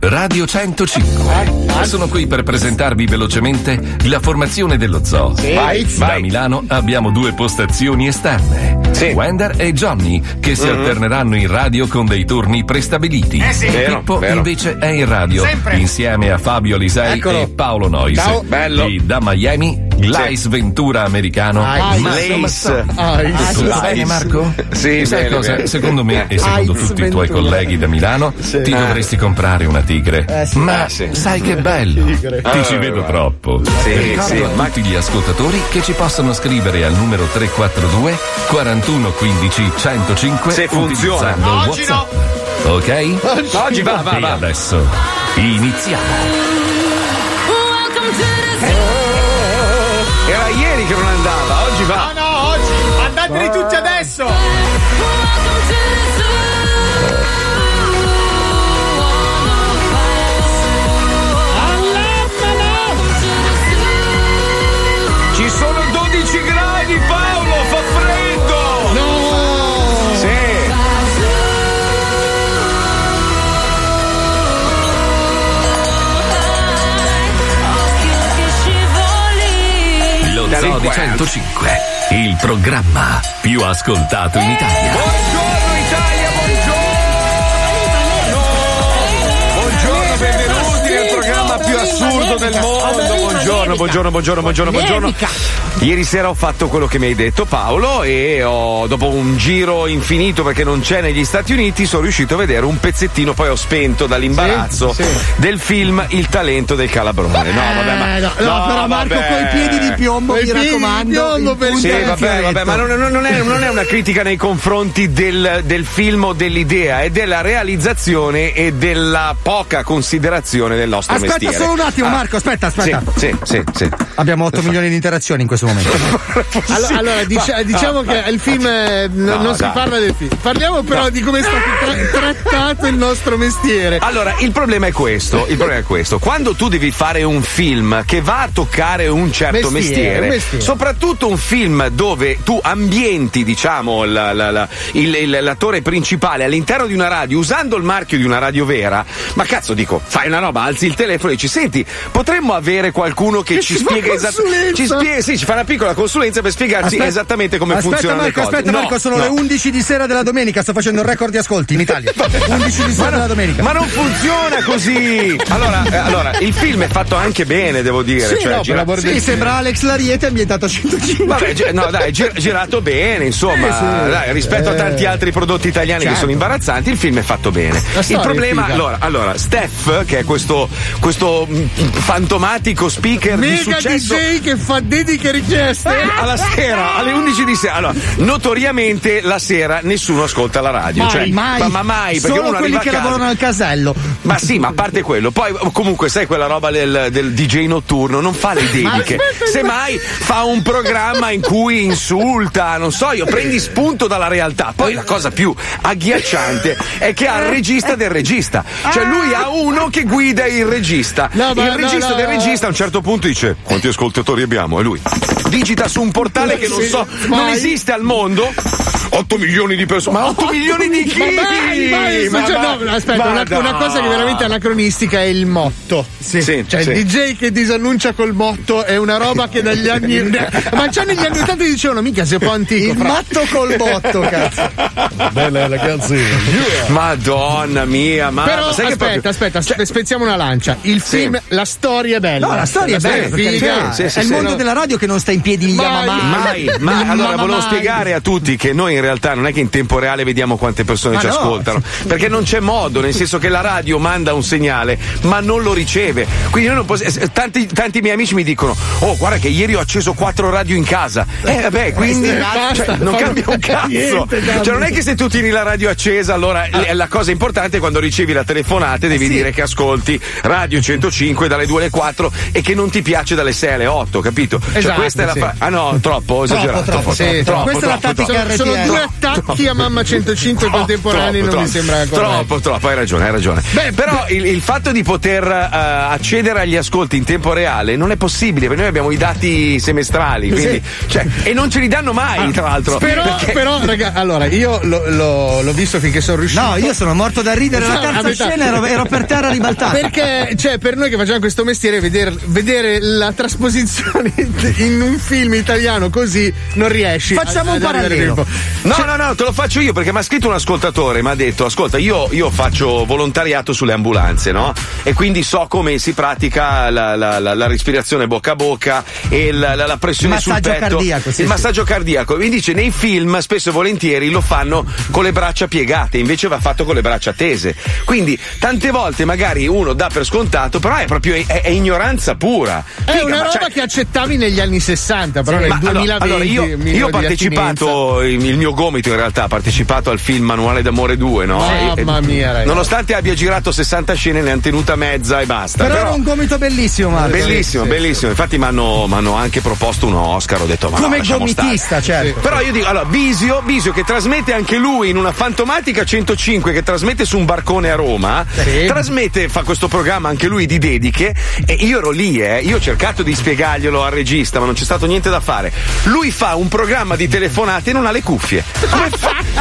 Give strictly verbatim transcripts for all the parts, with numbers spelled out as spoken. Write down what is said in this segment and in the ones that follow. Radio centocinque. Sono qui per presentarvi velocemente la formazione dello zoo. Sì. Vai, vai. A Milano abbiamo due postazioni esterne, sì. Wender e Johnny, che si mm-hmm. alterneranno in radio con dei turni prestabiliti. Eh sì. Vero, Pippo vero. invece è in radio, sempre, insieme a Fabio Alisei Eccolo. e Paolo Noise. Ciao, bello. E da Miami, Lais Ventura americano. Lais. Bene Marco? Sì, sai bene, cosa? Bene. Secondo me e secondo Ice tutti Ventura. I tuoi colleghi da Milano sì. ti ah. dovresti comprare una tigre. Eh, sì. Ma ah, sì. sai che bello? Tigre. Ti ah, ci vedo va. troppo. Sì, ricordo sì. a tutti gli ascoltatori che ci possono scrivere al numero tre quattro due quarantuno quindici centocinque se funziona. No, oggi WhatsApp. No. Ok? Oggi, oggi va, va, va. E adesso iniziamo. Era ieri che non andava, oggi va. No, no, oggi andateli tutti adesso. Allamala! Ci sono dodici gradi, Paolo, fa freddo. No! Sì. Lo Zoo di centocinque, il programma più ascoltato in Italia. Buongiorno Italia, buongiorno. Buongiorno, benvenuti nel programma più assurdo del mondo. Buongiorno, buongiorno, buongiorno, buongiorno, buongiorno. Ieri sera ho fatto quello che mi hai detto, Paolo, e ho, dopo un giro infinito perché non c'è negli Stati Uniti, sono riuscito a vedere un pezzettino, poi ho spento dall'imbarazzo sì, sì. del film Il talento del Calabrone. No, vabbè, ma eh, no, no, no, però Marco vabbè. coi piedi di piombo, coi mi raccomando. Di piombo, sì, vabbè, vabbè, ma non, non, è, non è una critica nei confronti del, del film o dell'idea, è della realizzazione e della poca considerazione del nostro aspetta, mestiere. Aspetta solo un attimo, Marco, aspetta, aspetta. Sì, sì, sì. sì. Abbiamo otto milioni di interazioni in questo momento. Allora, allora dic- ma, diciamo ma, che ma, il film è, n- no, non si dai. parla del film. Parliamo però no. di come è stato tra- trattato il nostro mestiere. Allora, il problema è questo, il problema è questo. Quando tu devi fare un film che va a toccare un certo mestiere, mestiere, mestiere. soprattutto un film dove tu ambienti, diciamo, la, la, la, il, il, l'attore principale all'interno di una radio usando il marchio di una radio vera, ma cazzo dico, fai una roba, alzi il telefono e dici: "Senti, potremmo avere qualcuno che, che ci spiega esattamente ci spiega sì, ci fa una piccola consulenza per spiegarci aspetta, esattamente come aspetta funzionano Marco, le cose." Aspetta no, Marco, sono no. le undici di sera della domenica, sto facendo un record di ascolti in Italia. undici di sera non, della domenica. Ma non funziona così. Allora, eh, allora il film è fatto anche bene, devo dire, sì, cioè, no, gira- sì, sì. sembra Alex Lariete ambientato a centocinque. Vabbè, gi- no, dai, gi- girato bene, insomma, eh, sì. dai, rispetto eh. a tanti altri prodotti italiani certo. che sono imbarazzanti, il film è fatto bene. Il problema, allora, allora, Steph, che è questo questo fantomatico speaker mega di successo D J che fa dediche richieste alla sera, alle undici di sera. Allora, notoriamente la sera nessuno ascolta la radio, mai, cioè, mai. Ma, ma mai, perché solo uno quelli che lavorano al casello. Ma sì, ma a parte quello, poi comunque sai quella roba del, del D J notturno non fa le dediche, semmai fa un programma in cui insulta, non so, io prendi spunto dalla realtà. Poi la cosa più agghiacciante è che ha il regista del regista, cioè lui ha uno che guida il regista, no, il regista no, no, del regista a un certo punto dice: "Quanti ascoltatori abbiamo?" E lui digita su un portale che non so, non esiste al mondo. otto milioni di persone. Ma otto milioni di chi? Vai, vai, ma cioè, no, aspetta, una, una cosa che veramente è anacronistica è il motto. Sì, sì, cioè sì. il D J che disannuncia col motto è una roba che dagli anni ma già negli anni ottanta dicevano mica sei un po' antico. Il fra... motto col motto, cazzo. Bella la canzone. Yeah. Madonna mia, ma però, sai aspetta, che proprio... aspetta, cioè... spezziamo una lancia. Il film, sì. la storia è bella. No, la storia è bella, figa. Sì, sì, è sì, il mondo no. della radio che non sta in piedi, mai, mai, mai. Allora volevo spiegare a tutti che noi in realtà non è che in tempo reale vediamo quante persone ma ci no. ascoltano, perché non c'è modo, nel senso che la radio manda un segnale ma non lo riceve, quindi noi non possiamo. Tanti, tanti miei amici mi dicono: oh, guarda che ieri ho acceso quattro radio in casa. Eh vabbè, quindi cioè, non cambia un cazzo, cioè non è che se tu tieni la radio accesa, allora la cosa importante è quando ricevi la telefonata devi sì. dire che ascolti Radio centocinque dalle due alle quattro e che non ti piace dalle sei alle otto, capito? Esatto, cioè questa è la sì. fa- ah no, troppo esagerato, troppo, troppo, sì, troppo, questa troppo, è la tattica troppo, sono, sono due attacchi troppo, a mamma centocinque contemporanei, non troppo, mi sembra ancora troppo, troppo, hai ragione, hai ragione. Beh, però il, il fatto di poter uh, accedere agli ascolti in tempo reale non è possibile, perché noi abbiamo i dati semestrali, quindi sì. cioè, e non ce li danno mai, ah, tra l'altro. Però, perché... però raga, allora io lo, lo, l'ho visto finché sono riuscito. No, io sono morto da ridere, sì, la terza scena ero, ero per terra ribaltato. Perché cioè per noi che facciamo questo mestiere vedere, vedere la trasposizione in un film italiano così non riesci. Facciamo a, un parallelo. No, cioè, no, no, te lo faccio io, perché mi ha scritto un ascoltatore, mi ha detto: ascolta, io, io faccio volontariato sulle ambulanze, no? E quindi so come si pratica la, la, la, la respirazione bocca a bocca e la, la, la pressione sul petto, cardiaco, sì, il sì. massaggio cardiaco. Quindi dice, nei film spesso e volentieri lo fanno con le braccia piegate, invece va fatto con le braccia tese. Quindi tante volte magari uno dà per scontato, però è proprio è, è ignoranza pura. È Figa, una roba cioè... che accettavi negli anni sessanta, però sì, nel duemilaventi. Allora, io, io ho partecipato, il mio gomito in realtà ha partecipato al film Manuale d'amore due, no? Mamma e, mia, ragazzi. Nonostante abbia girato sessanta scene, ne hanno tenuta mezza e basta. Però, però... era un gomito bellissimo, Marco. Bellissimo, sì, bellissimo. Sì. Infatti mi hanno anche proposto un Oscar, ho detto ma come no, gomitista, certo. Sì. Però io dico, allora, Bisio, Bisio che trasmette anche lui in una fantomatica centocinque che trasmette su un barcone a Roma, sì. trasmette, fa questo programma anche lui di dediche, e io ero lì, eh, io ho cercato di spiegarglielo al regista, ma non c'è stato niente da fare. Lui fa un programma di telefonate e non ha le cuffie.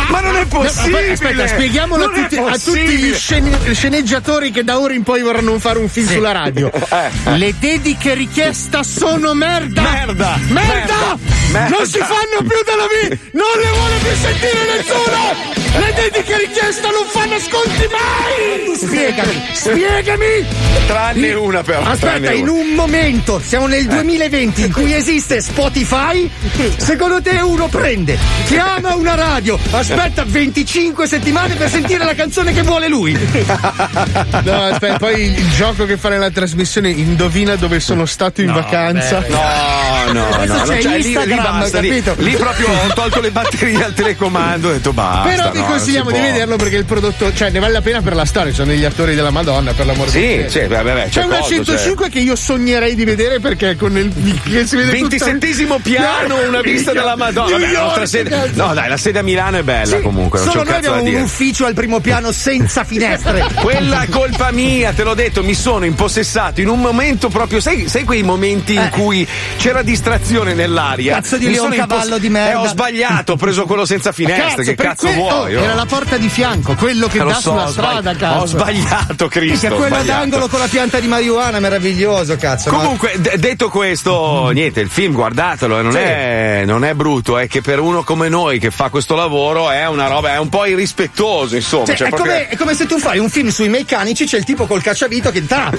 Ma non è possibile. Aspetta, spieghiamolo a tutti, a tutti gli scen- sceneggiatori che da ora in poi vorranno fare un film sì. sulla radio. eh, eh. Le dediche richieste sono merda. Merda. Merda. Merda. Merda. Non si fanno più dalla vita. Non le vuole più sentire nessuno. Le dediche richieste non fanno sconti mai. Spiegami. Spiegami. Tranne una però. Aspetta, tranne in una. Un momento, siamo nel duemilaventi in cui esiste Spotify. Secondo te uno prende, chiama una radio, aspetta venticinque settimane per sentire la canzone che vuole lui. No, aspetta, poi il gioco che fa nella trasmissione, indovina dove sono stato in no, vacanza. Beh, no, no, no, no, c'è cioè, lì, lì, basta, lì, lì proprio ho tolto le batterie al telecomando e ho detto basta. Però vi no, consigliamo di può. Vederlo perché il prodotto, cioè ne vale la pena per la storia, sono degli attori della Madonna, per l'amor di Dio. Sì, c'è, vabbè, vabbè, c'è, c'è una cosa, centocinque c'è. Che io sognerei di vedere, perché con il che si vede ventisettesimo tutta... piano, una vista della Madonna. Vabbè, la sede... No, dai, la sede a Milano è bella sì, comunque. Non solo c'ho noi cazzo abbiamo da un ufficio al primo piano senza finestre. Quella è colpa mia, te l'ho detto, mi sono impossessato in un momento proprio, sai, sai quei momenti eh. in cui c'era distrazione nell'aria. Cazzo di leon cavallo imposs... di merda. E eh, ho sbagliato, ho preso quello senza finestre, cazzo, che cazzo quello... vuoi? Oh. Era la porta di fianco, quello che lo dà so, sulla strada, sbagli... cazzo. Ho sbagliato, Cristo. Quello sbagliato. D'angolo con la pianta di marijuana, meraviglioso, cazzo. Comunque, ma... d- detto questo, niente, il film guardatelo, non sì. è non è brutto, è che per uno come noi che fa questo lavoro è una roba, è un po' irrispettoso, insomma. Cioè, cioè, è, proprio... come, è come se tu fai un film sui meccanici, c'è il tipo col cacciavito che dà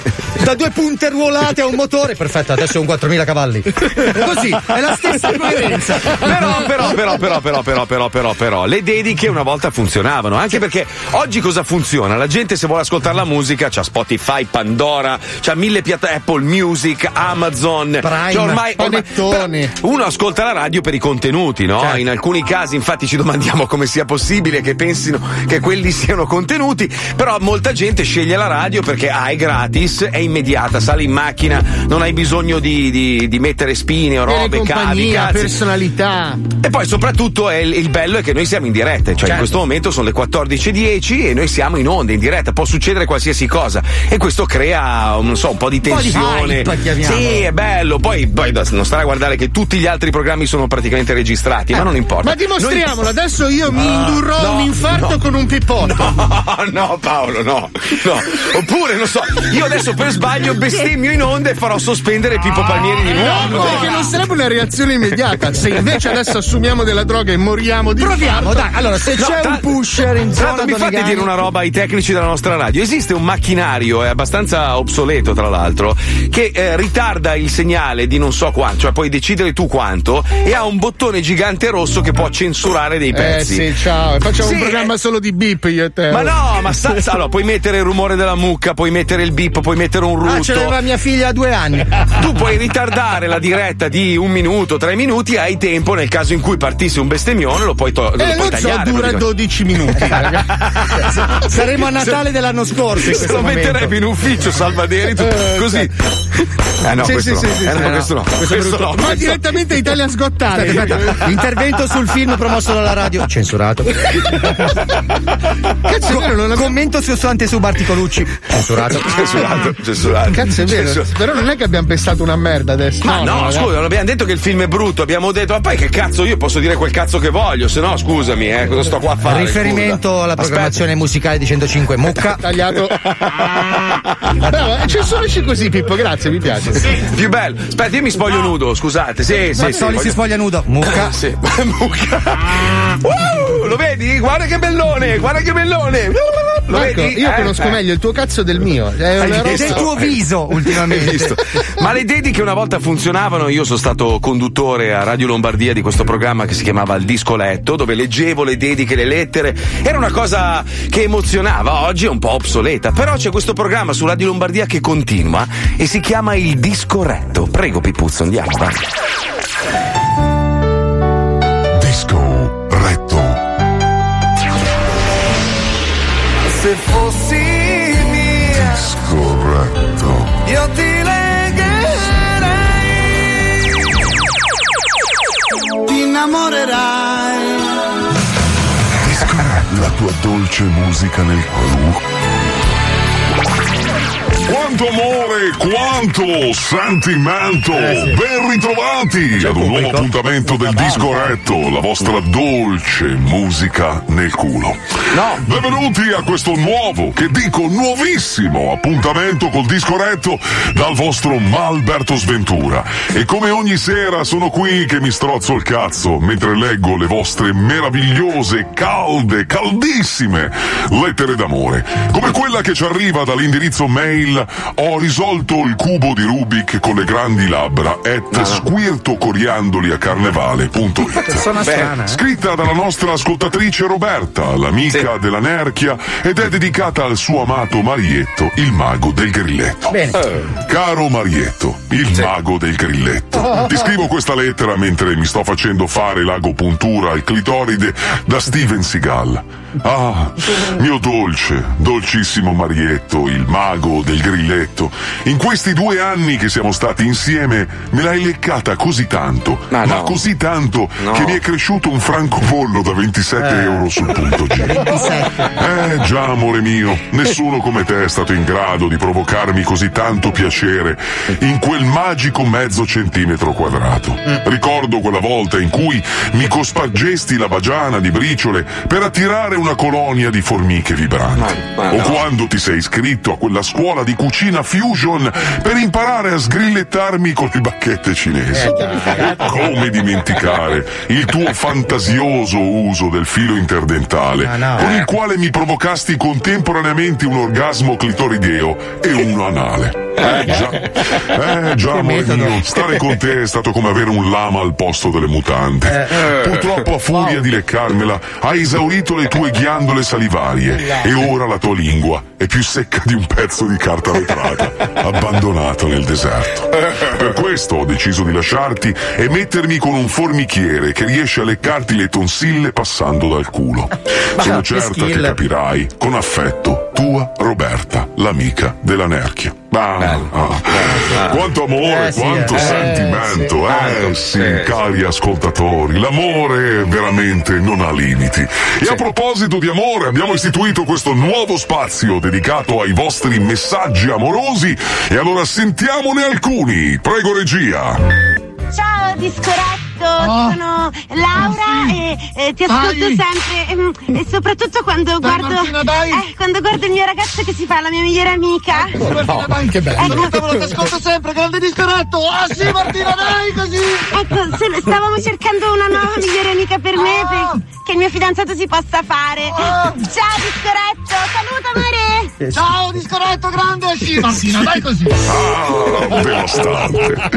da due punte ruolate a un motore, perfetto, adesso è un quattromila cavalli. Così, è la stessa coerenza. Però, però, però, però, però, però, però, però, però, le dediche una volta funzionavano, anche sì. perché oggi cosa funziona? La gente se vuole ascoltare la musica c'ha Spotify, Pandora, c'ha mille piatta, Apple Music, Amazon, Prime, cioè ormai, ormai uno ascolta la radio per i contenuti, no? Certo. In alcuni casi infatti ci domandiamo come sia possibile che pensino che quelli siano contenuti, però molta gente sceglie la radio perché ah, è gratis, è immediata, sali in macchina, non hai bisogno di, di, di mettere spine o robe, cavi, cazzi. Personalità. E poi soprattutto è il, il bello è che noi siamo in diretta, cioè certo. in questo momento sono le quattordici e dieci e noi siamo in onda, in diretta, può succedere qualsiasi cosa e questo crea non so un po' di tensione, po di hype, sì è bello, poi, poi non stare a guardare che tutti gli altri programmi sono praticamente registrati, eh, ma non importa, ma dimostriamolo noi... adesso io mi ah, indurrò no, un infarto no, con un pippotto no no Paolo no no oppure non so io adesso per sbaglio bestemmio in onda e farò sospendere Pippo Palmieri di nuovo, no, perché non sarebbe una reazione immediata. Se invece adesso assumiamo della droga e moriamo di proviamo infarto, dai allora se no, c'è c'è un pusher in zona. Mi fate dire una roba ai tecnici della nostra radio. Esiste un macchinario, è abbastanza obsoleto tra l'altro, che eh, ritarda il segnale di non so quanto, cioè puoi decidere tu quanto, e ha un bottone gigante rosso che può censurare dei pezzi. Eh sì, ciao, facciamo sì, un programma eh... solo di beep io e te. Ma no, ma sta... allora, puoi mettere il rumore della mucca, puoi mettere il beep, puoi mettere un rutto. Ah, ce l'aveva mia figlia a due anni. Tu puoi ritardare la diretta di un minuto, tre minuti, hai tempo nel caso in cui partisse un bestemmione, lo puoi, to- eh, lo puoi tagliare. Dura dodici minuti. Saremo a Natale dell'anno scorso. Se lo metterebbe in ufficio Salvaderito così. Eh no, sì, questo sì, no. Sì, eh sì, no, no. Questo no. Questo questo no. Ma direttamente Italian Got Talent. Intervento sul film promosso dalla radio. Censurato. Cazzo, Co- è vero, non avevo... Commento fiossante su Barticolucci. Censurato. Censurato. Censurato. Cazzo, è vero. Censurato. Però non è che abbiamo pestato una merda adesso. Ma no, no scusa, non abbiamo detto che il film è brutto. Abbiamo detto, ma poi che cazzo, io posso dire quel cazzo che voglio, se no scusami, eh, cosa sto qua a fare? Riferimento scusa. alla programmazione Aspetta. musicale di centocinque Mucca. Tagliato. No, censurasci così, Pippo, grazie, mi piace. Sì. Più bello. Aspetta, io mi spoglio no. nudo, scusate. Sì, sì, sì, voglio... si spoglia nudo. Mucca. Sì. Mucca. Uh, lo vedi? Guarda che bellone, guarda che bellone. Lo Marco, vedi? Io eh, conosco eh. meglio il tuo cazzo del mio. È una roba del tuo viso ultimamente. Visto. Ma le dedi che una volta funzionavano, io sono stato conduttore a Radio Lombardia di questo programma che si chiamava Il Discorretto, dove leggevo le dediche, le lettere. Era una cosa che emozionava, oggi è un po' obsoleta, però c'è questo programma su Radio Lombardia che continua e si chiama Il Discorretto. Prego Pippuzzo, andiamo. Discorretto. Se fossi mia Discorretto, io ti legherei, ti innamorerai. Discorretto. La tua dolce musica nel cuore. Quanto amore, quanto sentimento, eh sì. Ben ritrovati ad un nuovo appuntamento del Discorretto, la vostra dolce musica nel culo. No. Benvenuti a questo nuovo, che dico nuovissimo appuntamento col Discorretto dal vostro Malberto Sventura. E come ogni sera sono qui che mi strozzo il cazzo mentre leggo le vostre meravigliose, calde, caldissime lettere d'amore, come quella che ci arriva dall'indirizzo mail "ho risolto il cubo di Rubik con le grandi labbra" et squirtocoriandoli a carnevale punto it. Beh, scritta dalla nostra ascoltatrice Roberta, l'amica sì. della Nerchia, ed è dedicata al suo amato Marietto, il mago del grilletto. Bene. Caro Marietto, il sì. mago del grilletto, ti scrivo questa lettera mentre mi sto facendo fare l'agopuntura al clitoride da Steven Seagal. Ah, mio dolce, dolcissimo Marietto, il mago del grilletto, in questi due anni che siamo stati insieme me l'hai leccata così tanto, ma, no. ma così tanto no. che mi è cresciuto un francobollo da ventisette eh. euro sul punto G. Eh già, amore mio, nessuno come te è stato in grado di provocarmi così tanto piacere in quel magico mezzo centimetro quadrato. Ricordo quella volta in cui mi cospargesti la bagiana di briciole per attirare una colonia di formiche vibranti, ma, ma no. o quando ti sei iscritto a quella scuola di cucina fusion per imparare a sgrillettarmi con le bacchette cinesi. E come dimenticare il tuo fantasioso uso del filo interdentale, no, no, con il quale mi provocasti contemporaneamente un orgasmo clitorideo e uno anale. Eh già, eh già, amore mio, stare con te è stato come avere un lama al posto delle mutande. Purtroppo, a furia di leccarmela, hai esaurito le tue ghiandole salivarie e ora la tua lingua è più secca di un pezzo di carta vetrata abbandonato nel deserto. Per questo ho deciso di lasciarti e mettermi con un formichiere che riesce a leccarti le tonsille passando dal culo. Sono certa che capirai. Con affetto, tua Roberta, l'amica della Nerchia. Ah, bello, ah. Bello, quanto amore, eh, quanto eh, sentimento, eh, eh sì, eh, cari ascoltatori, l'amore veramente non ha limiti. E sì. a proposito di amore, abbiamo istituito questo nuovo spazio dedicato ai vostri messaggi amorosi, e allora sentiamone alcuni. Prego regia. Ciao Discorretto, oh. sono Laura, oh, sì. e, e ti ascolto dai. sempre, e, e soprattutto quando dai, guardo Martina, eh, quando guardo il mio ragazzo che si fa la mia migliore amica. Ah, Martina, no. dai, che bello, ecco. Cavolo, ti ascolto sempre, grande Discorretto. Ah sì, Martina, dai, così. Ecco, se, stavamo cercando una nuova migliore amica per me, oh. per, che il mio fidanzato si possa fare. Ciao Discorretto, saluta Mare. Ciao Discorretto grande. Sì Martina, dai così. Ah, devastante.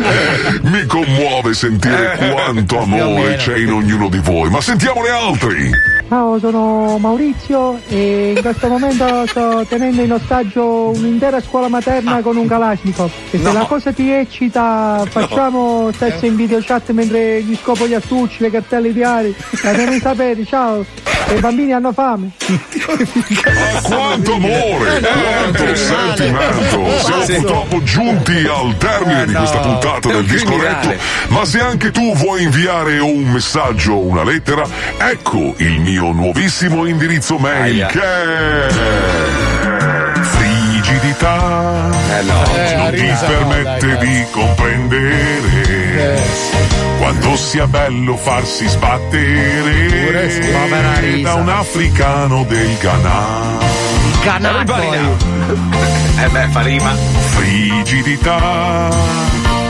Mi commuove sentire quanto amore c'è in ognuno di voi. Ma sentiamo le altri. Ciao, sono Maurizio e in questo momento sto tenendo in ostaggio un'intera scuola materna ah. con un Kalashnikov. E se no. la cosa ti eccita facciamo no. test in video chat mentre gli scopo gli astucci, le cartelle diari. Fatemi sapere, ciao. E i bambini hanno fame. Ma quanto amore, eh, quanto eh, sentimento. Eh, Siamo eh, purtroppo eh, giunti al termine eh, di questa no. puntata del Discorretto. Ma se anche tu vuoi inviare un messaggio o una lettera, ecco il mio nuovissimo indirizzo mail. Aia. Che è frigidità eh, no. eh, non ti permette no, dai, di comprendere eh. quanto sia bello farsi sbattere da un africano del Ghana. Ghana eh beh, fa rima. Frigidità,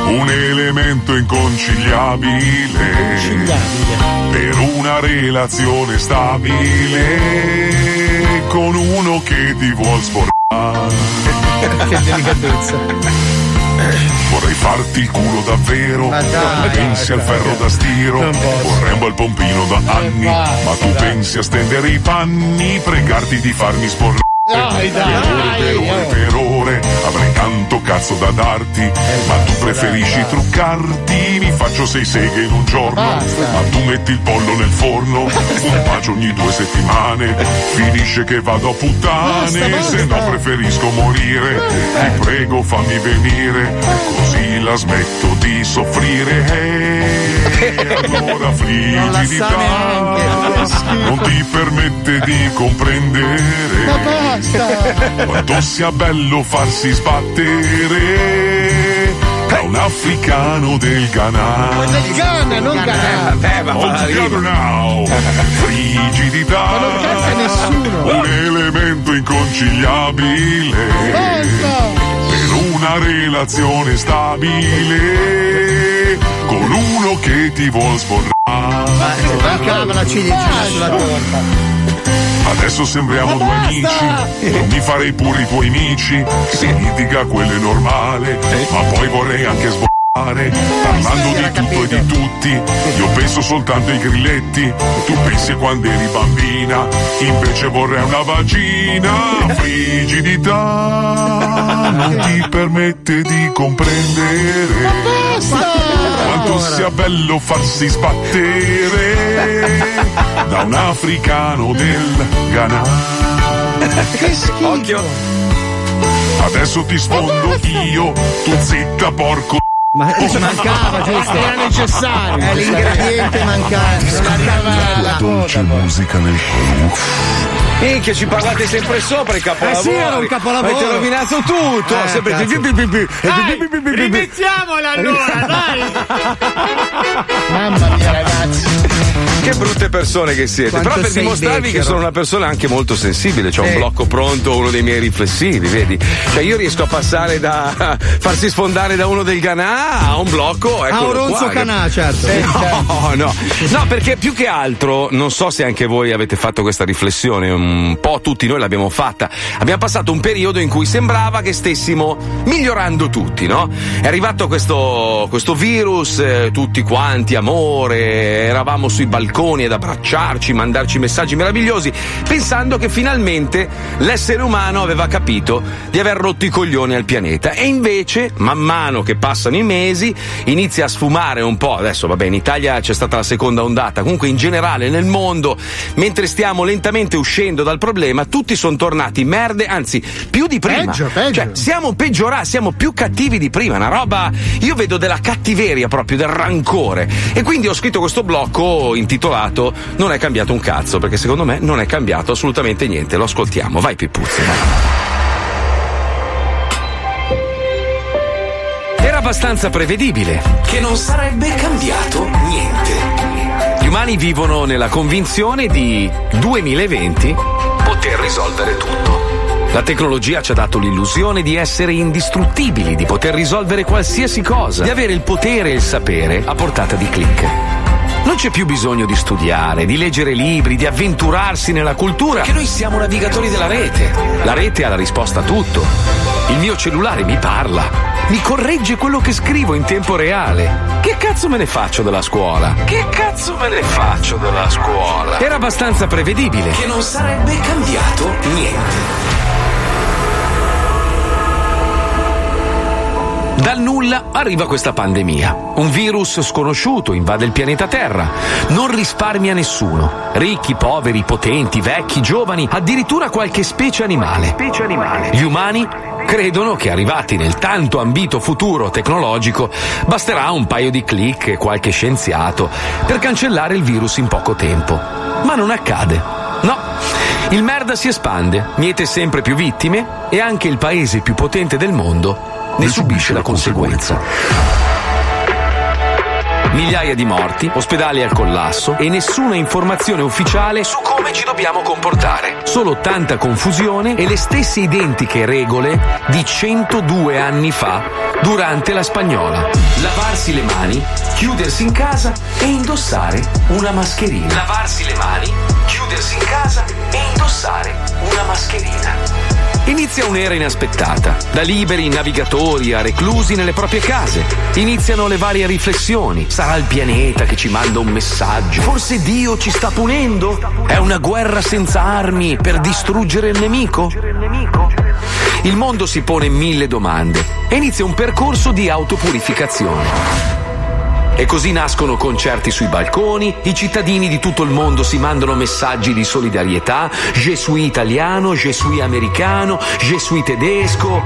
un elemento inconciliabile, inconciliabile per una relazione stabile con uno che ti vuol sborrare. Che delicatezza. Vorrei farti il culo davvero, ma dai, pensi dai, al ferro dai, da stiro, vorrei un bel pompino da anni, basta, ma tu dai. pensi a stendere i panni, pregarti di farmi sporre. Dai, dai, per ore, per ore, per ore, avrei tanto cazzo da darti, eh, ma tu preferisci dai, truccarti, mi faccio sei seghe in un giorno, basta. ma tu metti il pollo nel forno, un bacio ogni due settimane, finisce che vado a puttane, basta, basta. se no preferisco morire, eh. ti prego fammi venire, così la smetto di soffrire. E allora frigidità non, non ti permette di comprendere quanto sia bello farsi sbattere da un africano del Ghana. Ma del Ghana, non Ghana. Vabbè, ma frigidità, ma non canta nessuno. Un elemento inconciliabile per una relazione stabile con uno che ti vuol sborrare. Ma che la ciliegina sulla torta. Adesso sembriamo due amici, non mi farei pure i tuoi amici, si litiga quello è normale, ma poi vorrei anche sbollare, parlando di tutto e di tutti, io penso soltanto ai grilletti, tu pensi a quando eri bambina, invece vorrei una vagina. Frigidità non ti permette di comprendere quanto sia bello farsi sbattere da un africano del Ghana. Che schifo. Occhio. Adesso ti sfondo io, tu zitta porco. Ma ci mancava, giusto? Era necessario. È l'ingrediente mancante. Mancava la dolce musica nel cuore. Minchia, ci parlate sempre sopra il capolavoro. Eh sì, era un capolavoro. Avete rovinato tutto. Eh, sempre... Dai, riniziamola allora, dai. Mamma mia, ragazzi. Che brutte persone che siete. Quanto Però per dimostrarvi becero. che sono una persona anche molto sensibile, c'ho eh. un blocco pronto, uno dei miei riflessivi, vedi? Cioè io riesco a passare da farsi sfondare da uno del Ghanà a un blocco, ecco. A un ronzo Ghanà, certo. Eh, no, no. No, perché più che altro, non so se anche voi avete fatto questa riflessione, un po' tutti noi l'abbiamo fatta. Abbiamo passato un periodo in cui sembrava che stessimo migliorando tutti, no? È arrivato questo, questo virus, eh, tutti quanti, amore, eravamo sui balconi ad abbracciarci, mandarci messaggi meravigliosi, pensando che finalmente l'essere umano aveva capito di aver rotto i coglioni al pianeta. E invece, man mano che passano i mesi, inizia a sfumare un po'. Adesso, vabbè, in Italia c'è stata la seconda ondata, comunque in generale nel mondo, mentre stiamo lentamente uscendo dal problema, tutti sono tornati merde, anzi più di prima, peggio, peggio. Cioè, siamo peggiorati, siamo più cattivi di prima, una roba, io vedo della cattiveria proprio, del rancore, e quindi ho scritto questo blocco intitolato "Non è cambiato un cazzo", perché secondo me non è cambiato assolutamente niente. Lo ascoltiamo, vai Pippuzzi. Era abbastanza prevedibile che non sarebbe cambiato niente. Gli umani vivono nella convinzione di duemilaventi poter risolvere tutto. La tecnologia ci ha dato l'illusione di essere indistruttibili, di poter risolvere qualsiasi cosa, di avere il potere e il sapere a portata di click. Non c'è più bisogno di studiare, di leggere libri, di avventurarsi nella cultura, che noi siamo navigatori della rete. La rete ha la risposta a tutto. Il mio cellulare mi parla, mi corregge quello che scrivo in tempo reale. Che cazzo me ne faccio della scuola? Che cazzo me ne faccio della scuola? Era abbastanza prevedibile che non sarebbe cambiato niente. Dal nulla arriva questa pandemia. Un virus sconosciuto invade il pianeta Terra. Non risparmia nessuno. Ricchi, poveri, potenti, vecchi, giovani, addirittura qualche specie animale. Specie animale. Gli umani credono che, arrivati nel tanto ambito futuro tecnologico, basterà un paio di click e qualche scienziato per cancellare il virus in poco tempo. Ma non accade. No, il merda si espande, miete sempre più vittime e anche il paese più potente del mondo ne subisce la conseguenza. Migliaia di morti, ospedali al collasso e nessuna informazione ufficiale su come ci dobbiamo comportare. Solo tanta confusione e le stesse identiche regole di centodue anni fa durante la Spagnola. Lavarsi le mani, chiudersi in casa e indossare una mascherina. Lavarsi le mani, chiudersi in casa e indossare una mascherina. Inizia un'era inaspettata, da liberi navigatori a reclusi nelle proprie case. Iniziano le varie riflessioni. Sarà il pianeta che ci manda un messaggio? Forse Dio ci sta punendo? È una guerra senza armi per distruggere il nemico? Il mondo si pone mille domande e inizia un percorso di autopurificazione. E così nascono concerti sui balconi, i cittadini di tutto il mondo si mandano messaggi di solidarietà, je suis italiano, je suis americano, je suis tedesco.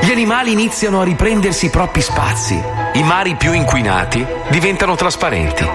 Gli animali iniziano a riprendersi i propri spazi, i mari più inquinati diventano trasparenti.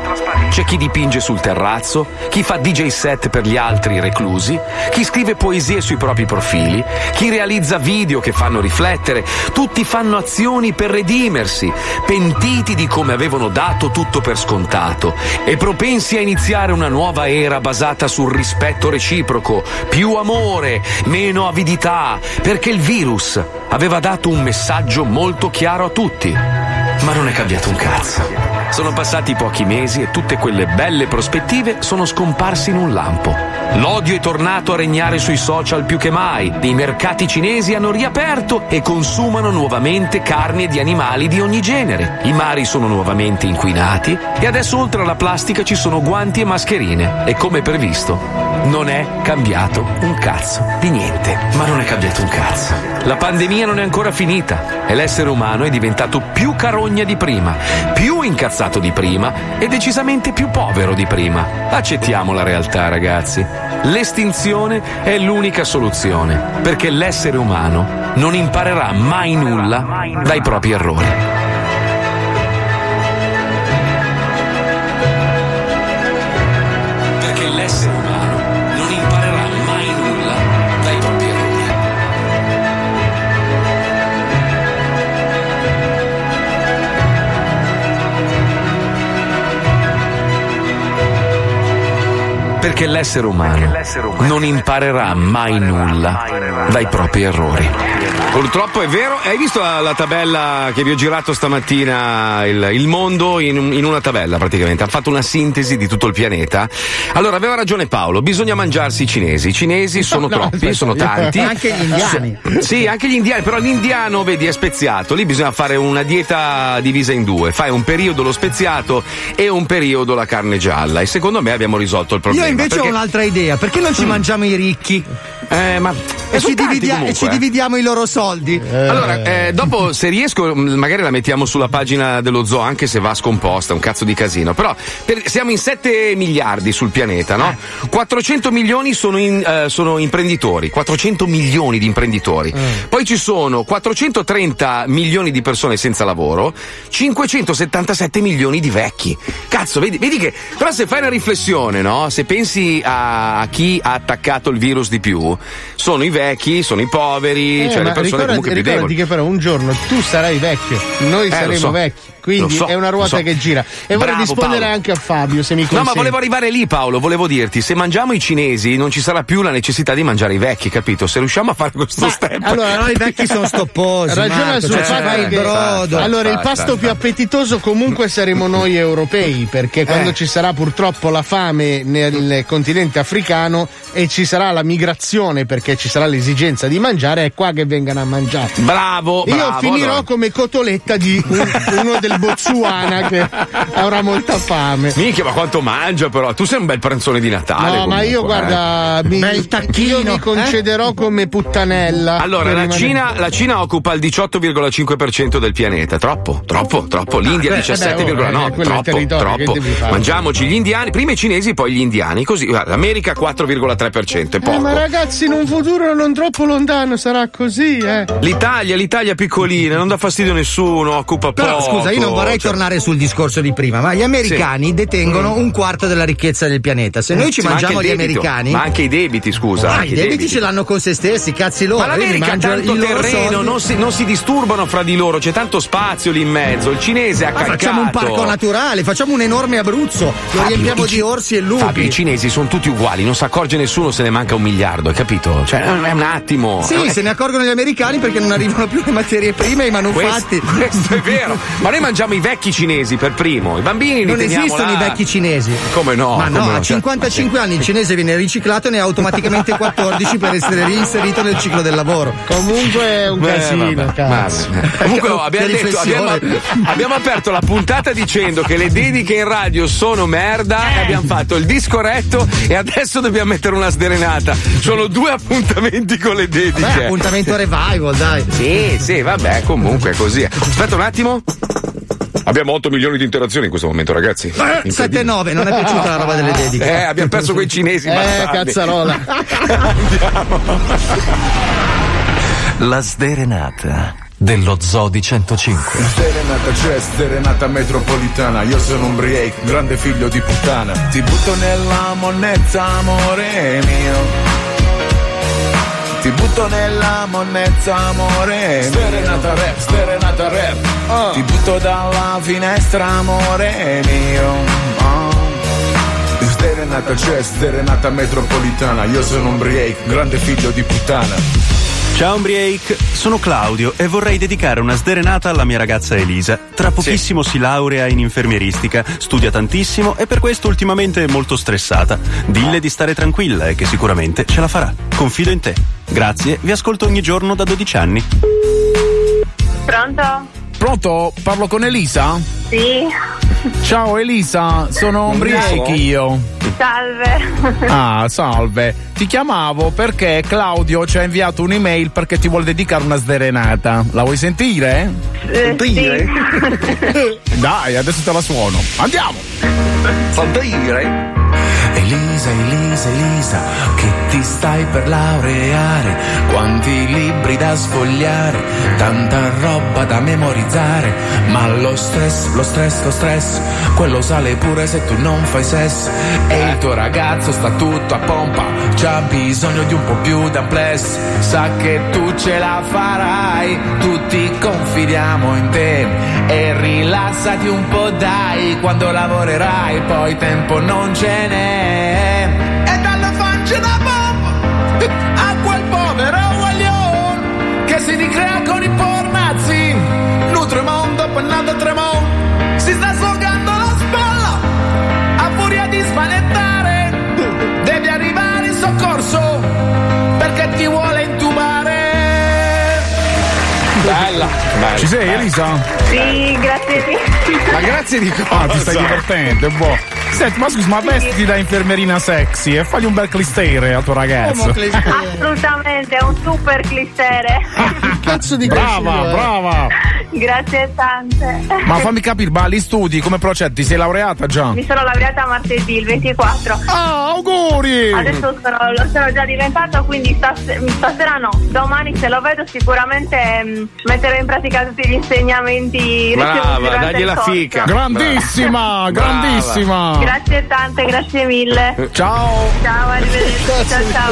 C'è chi dipinge sul terrazzo, chi fa D J set per gli altri reclusi, chi scrive poesie sui propri profili, chi realizza video che fanno riflettere, tutti fanno azioni per redimersi, pentiti di come avevano dato tutto per scontato e propensi a iniziare una nuova era basata sul rispetto reciproco, più amore, meno avidità, perché il virus aveva dato un messaggio molto chiaro a tutti, ma non è cambiato un cazzo. Sono passati pochi mesi e tutte quelle belle prospettive sono scomparse in un lampo. L'odio è tornato a regnare sui social più che mai. I mercati cinesi hanno riaperto e consumano nuovamente carne di animali di ogni genere. I mari sono nuovamente inquinati e adesso, oltre alla plastica, ci sono guanti e mascherine. E come previsto, non è cambiato un cazzo di niente. Ma non è cambiato un cazzo. La pandemia non è ancora finita e l'essere umano è diventato più carogna di prima, più incazzato di prima e decisamente più povero di prima. Accettiamo la realtà, ragazzi. L'estinzione è l'unica soluzione, perché l'essere umano non imparerà mai nulla dai propri errori. Perché l'essere umano non imparerà mai nulla dai propri Perché l'essere umano non imparerà mai nulla dai propri errori. Purtroppo è vero. Hai visto la tabella che vi ho girato stamattina? Il, il mondo in, in una tabella, praticamente. Ha fatto una sintesi di tutto il pianeta. Allora, aveva ragione Paolo, bisogna mangiarsi i cinesi. I cinesi sono no, troppi, no, sono tanti. Anche gli indiani. Sì, anche gli indiani, però l'indiano, vedi, è speziato. Lì bisogna fare una dieta divisa in due. Fai un periodo lo speziato e un periodo la carne gialla. E secondo me abbiamo risolto il problema. Io invece perché... ho un'altra idea, perché non ci mm. mangiamo i ricchi? Eh, ma e ci, dividia- e ci dividiamo i loro soldi. Eh. Allora, eh, dopo, se riesco, magari la mettiamo sulla pagina dello zoo, anche se va scomposta, un cazzo di casino. Però per, siamo in sette miliardi sul pianeta, no? Eh. quattrocento milioni sono, in, eh, sono imprenditori, quattrocento milioni di imprenditori. Eh. Poi ci sono quattrocentotrenta milioni di persone senza lavoro, cinquecentosettantasette milioni di vecchi. Cazzo, vedi, vedi che, però se fai una riflessione, no? Se pensi a chi ha attaccato il virus di più, sono i vecchi, sono i poveri, eh, cioè le persone comunque più deboli. Ricordati che però un giorno tu sarai vecchio, noi eh, saremo so. vecchi. quindi so, è una ruota so. che gira. E Bravo, vorrei rispondere Paolo. anche a Fabio, se mi consenti. No, ma volevo arrivare lì, Paolo, volevo dirti, se mangiamo i cinesi non ci sarà più la necessità di mangiare i vecchi, capito? Se riusciamo a fare questo ma, step. Allora, no, i vecchi sono stopposi. Ragiona sul cioè, fatto eh, che brodo. Allora, il pasto più appetitoso comunque saremo noi europei, perché eh. quando ci sarà purtroppo la fame nel continente africano e ci sarà la migrazione perché ci sarà l'esigenza di mangiare, è qua che vengano a mangiare. Bravo, Io bravo, finirò no. come cotoletta di un, uno del Botswana che avrà molta fame. Minchia, ma quanto mangia però? Tu sei un bel pranzone di Natale. No, comunque, ma io eh. guarda, mi, bel tacchino, io mi concederò eh? come puttanella. Allora, la Cina, la Cina occupa il diciotto virgola cinque per cento del pianeta. Troppo, troppo, troppo. L'India diciassette virgola nove per cento. Eh, troppo, troppo. Mangiamoci gli indiani, prima i cinesi, poi gli indiani. Così, l'America quattro virgola tre per cento. È poco. Eh, ma ragazzi, in un futuro non troppo lontano sarà così, eh. L'Italia, l'Italia piccolina, non dà fastidio a nessuno, occupa però, poco. Però scusa, io non vorrei cioè... tornare sul discorso di prima, ma gli americani sì. detengono mm. un quarto della ricchezza del pianeta. Se noi ci sì, mangiamo gli debito, americani, ma anche i debiti, scusa. Ma anche i debiti, debiti ce l'hanno con se stessi, cazzi loro. Ma l'America ha tanto terreno, non si, non si disturbano fra di loro, c'è tanto spazio lì in mezzo. Il cinese ha caccato. Facciamo un parco naturale, facciamo un enorme Abruzzo, Fabio, lo riempiamo di orsi e lupi. Fabio, i cinesi sono tutti uguali, non si accorge nessuno se ne manca un miliardo, hai capito? Cioè, è un attimo. Sì, se ne accorgono gli americani perché non arrivano più le materie prime e i manufatti. Questo, questo è vero. Ma noi mangiamo i vecchi cinesi per primo, i bambini non li teniamo là. Non esistono i vecchi cinesi. Come no? Ma no, a cinquantacinque anni il cinese viene riciclato e ne ha automaticamente quattordici per essere reinserito nel ciclo del lavoro. Comunque è un Beh, casino, vabbè, cazzo. Vabbè. Comunque no, abbiamo detto, abbiamo, abbiamo aperto la puntata dicendo che le dediche in radio sono merda, eh. abbiamo fatto il discorretto e adesso dobbiamo mettere una sdrenata. Sono due appuntamenti con le dediche. Vabbè, appuntamento revival, dai. Sì, sì, vabbè, comunque è così. Aspetta un attimo. Abbiamo otto milioni di interazioni in questo momento, ragazzi. sette nove, non è piaciuta la roba delle dediche. Eh, abbiamo perso quei cinesi. Eh, bastardi. Cazzarola. La sderenata dello Zoo di centocinque. Sderenata c'è, sderenata metropolitana. Io sono un break, grande figlio di puttana. Ti butto nella monnezza, amore mio. Ti butto nella monnezza, amore. Sderenata rap, sderenata rap. Oh. Ti butto dalla finestra, amore mio. Oh. Sderenata c'è, sderenata metropolitana. Io sono un break, grande figlio di puttana. Ciao Umbriake, sono Claudio e vorrei dedicare una sderenata alla mia ragazza Elisa. Tra pochissimo sì. si laurea in infermieristica, studia tantissimo e per questo ultimamente è molto stressata. Dille di stare tranquilla e che sicuramente ce la farà. Confido in te. Grazie, vi ascolto ogni giorno da dodici anni. Pronto? Pronto? Parlo con Elisa? Sì. Ciao Elisa, sono Umbriake io. Salve. Ah, salve. Ti chiamavo perché Claudio ci ha inviato un'email perché ti vuol dedicare una sderenata. La vuoi sentire? Eh, sentire? Sì. Dai, adesso te la suono. Andiamo. Sentire. Elisa, Elisa, Elisa, che ti stai per laureare. Quanti libri da sfogliare, tanta roba da memorizzare. Ma lo stress, lo stress, lo stress, quello sale pure se tu non fai sesso. E il tuo ragazzo sta tutto a pompa, c'ha bisogno di un po' più d'amplesso. Sa che tu ce la farai, tutti confidiamo in te. E rilassati un po', dai, quando lavorerai poi tempo non ce n'è. E dalla faccia da bomba a quel povero guaglione che si ricrea con i pornazzi. Nutrimondo, pannato, tremò, si sta slogando la spalla a furia di smanettare. Devi arrivare in soccorso perché ti vuole intubare. Bella, bella. Ci sei, Elisa? Sì, grazie di. Ma grazie di cosa? Ah, ti stai divertendo, boh. Senti, ma scusa, ma vestiti da infermerina sexy e fagli un bel clistere al tuo ragazzo. Assolutamente, è un super clistere. Cazzo di brava, clistere. Brava. Grazie tante. Ma fammi capire, ma li studi come progetti? Sei laureata già? Mi sono laureata martedì, il ventiquattro. Ah, auguri! Adesso sono, lo sono già diventato, quindi stas- stasera no. Domani se lo vedo sicuramente ehm, metterò in pratica tutti gli insegnamenti. Brava, dagli la fica. Grandissima, brava. Grandissima. Grazie tante, grazie mille. Ciao. Ciao, arrivederci. Ciao, ciao.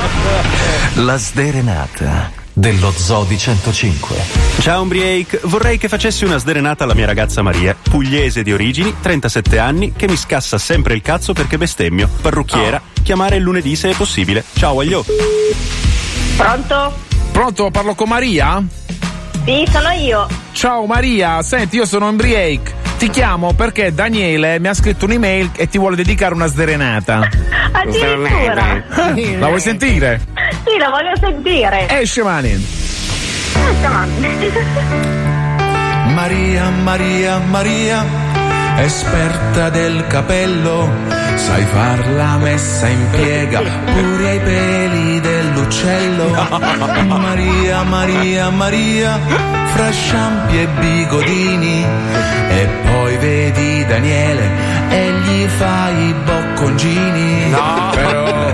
La sderenata dello Zoo di centocinque. Ciao Umbriake, vorrei che facessi una sdrenata alla mia ragazza Maria, pugliese di origini, trentasette anni, che mi scassa sempre il cazzo perché bestemmio, parrucchiera, oh. Chiamare il lunedì se è possibile. Ciao aglio. Pronto? Pronto, parlo con Maria? Sì, sono io. Ciao Maria, senti, io sono Umbriake. Ti chiamo perché Daniele mi ha scritto un'email e ti vuole dedicare una sdrenata. Addirittura. La vuoi sentire? Sì, la voglio sentire. Esce mani. Esce mani. Maria, Maria, Maria, esperta del capello, sai far la messa in piega pure ai peli dell'uccello. Maria, Maria, Maria, fra sciampi e bigodini, e poi vedi Daniele e gli fai i bocconcini. No, però,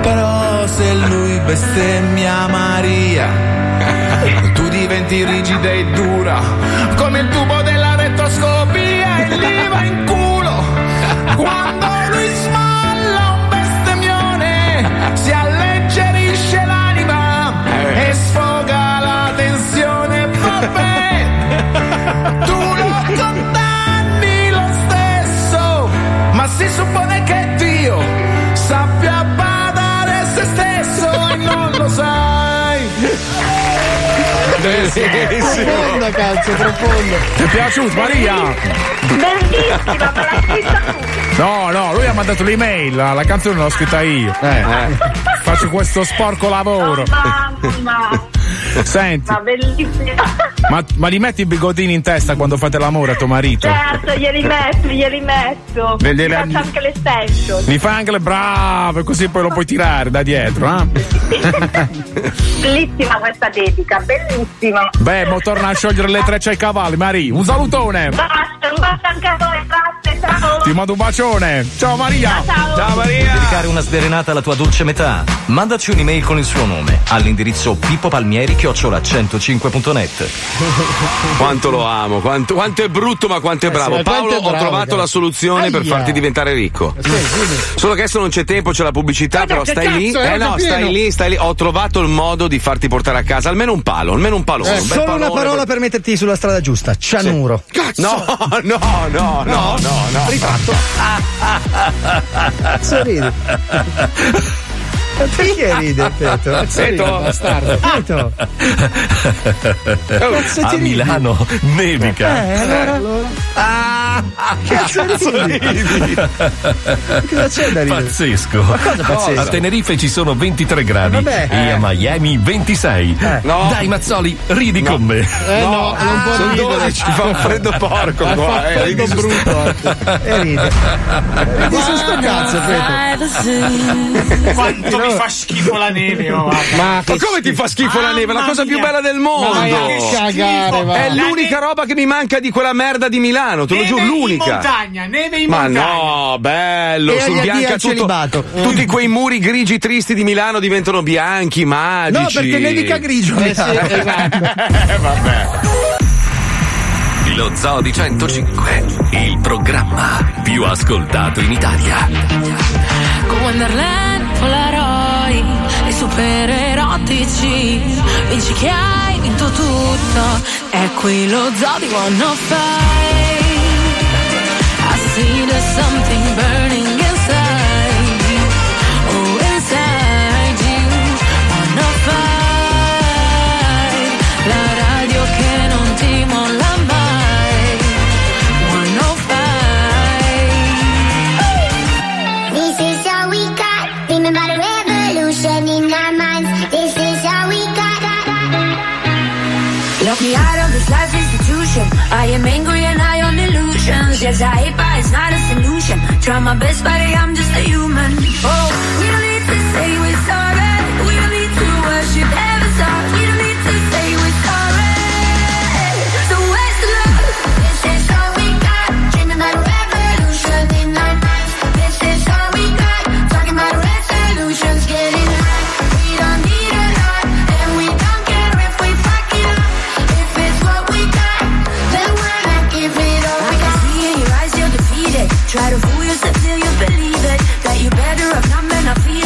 però se lui bestemmia Maria, tu diventi rigida e dura come il tubo della retroscopia e gli va in culo. Quando lui smalla un bestemmione si alleggerisce l'anima e sfoga la tensione. Tu lo condanni lo stesso, ma si suppone che Dio sappia badare se stesso e non lo sai. Profondo, cazzo, profondo. Ti è piaciuto Maria? Bellissima, me l'ha scritta tu. No, no, lui ha mandato l'email, la canzone l'ho scritta io. Eh, eh. Faccio questo sporco lavoro. Oh, mamma. Senti, ma bellissima. Ma, ma li metti i bigodini in testa quando fate l'amore a tuo marito? Certo, glieli metto, glieli metto. Gli le... faccio anche le session. Li fai anche le brave, così poi lo puoi tirare da dietro, eh? Bellissima questa dedica, bellissima. Beh, mo torna a sciogliere le trecce ai cavalli, Maria. Un salutone. Basta, un bacio anche a voi, basta, ciao. Ti mando un bacione. Ciao Maria. Ciao, ciao Maria. Dedicare una sdrenata alla tua dolce metà? Mandaci un'email con il suo nome all'indirizzo Pippo Palmieri chiocciola centocinque punto net. Quanto lo amo, quanto, quanto è brutto ma quanto è bravo. Paolo, ho trovato la soluzione per farti diventare ricco. Solo che adesso non c'è tempo, c'è la pubblicità, però stai lì. Eh no, stai lì, stai lì. Ho trovato il modo di farti portare a casa almeno un palo, almeno un palo. Solo una parola per metterti sulla strada giusta. Cianuro. Cazzo. No, no, no, no, no, no. Rifatto. Sorridi. Perché ride Pietro? Pietro bastardo. Pietro. A Milano nevica. Eh, allora. allora. Ah, cazzo ridi. Cosa c'è da ridere? Pazzesco. Ma cosa pazzesco? A Tenerife ci sono ventitré gradi. Vabbè. E a Miami ventisei. Eh. No. Dai Mazzoli, ridi no. con me. Eh, no, no ah, non può sono ridere. dodici, fa un freddo porco qua. È freddo brutto. E ride. Ridi su sto cazzo Pietro. Quanto mi fa schifo la neve, oh, ma, ma come ti fa schifo ah, la neve? La cosa mia. più bella del mondo. Ma che cagare, va. È l'unica roba che mi manca di quella merda di Milano, te lo giuro, l'unica. Neve in montagna, neve in ma montagna. Ma no, bello, e sul bianca tutto, mm. tutti quei muri grigi tristi di Milano diventano bianchi, magici. No, perché nevica grigio. Eh, sì, esatto. Vabbè. Lo Zoo di centocinque, il programma più ascoltato in Italia. Con Wonderland, con la Rai, i super erotici, vinci che hai vinto tutto, è qui lo Zoo di centocinque. I see there's something burning inside you, oh inside you, centocinque, la radio che non ti molla mai. Lock me out of this life's institution. I am angry and high on illusions. Yes, I hate, but it's not a solution. Try my best, but I'm just a human. Oh, we don't need to say we're sorry. We don't need to worship ever stop. We don't need to say we're sorry. So where's the love? This is all we got. Dreaming about a revolution in our minds. This is all we got. Talking about resolutions, getting high. We don't need a lot, and we don't care if we fuck it up. Try to fool yourself till you believe it, that you're better off numb and I feel.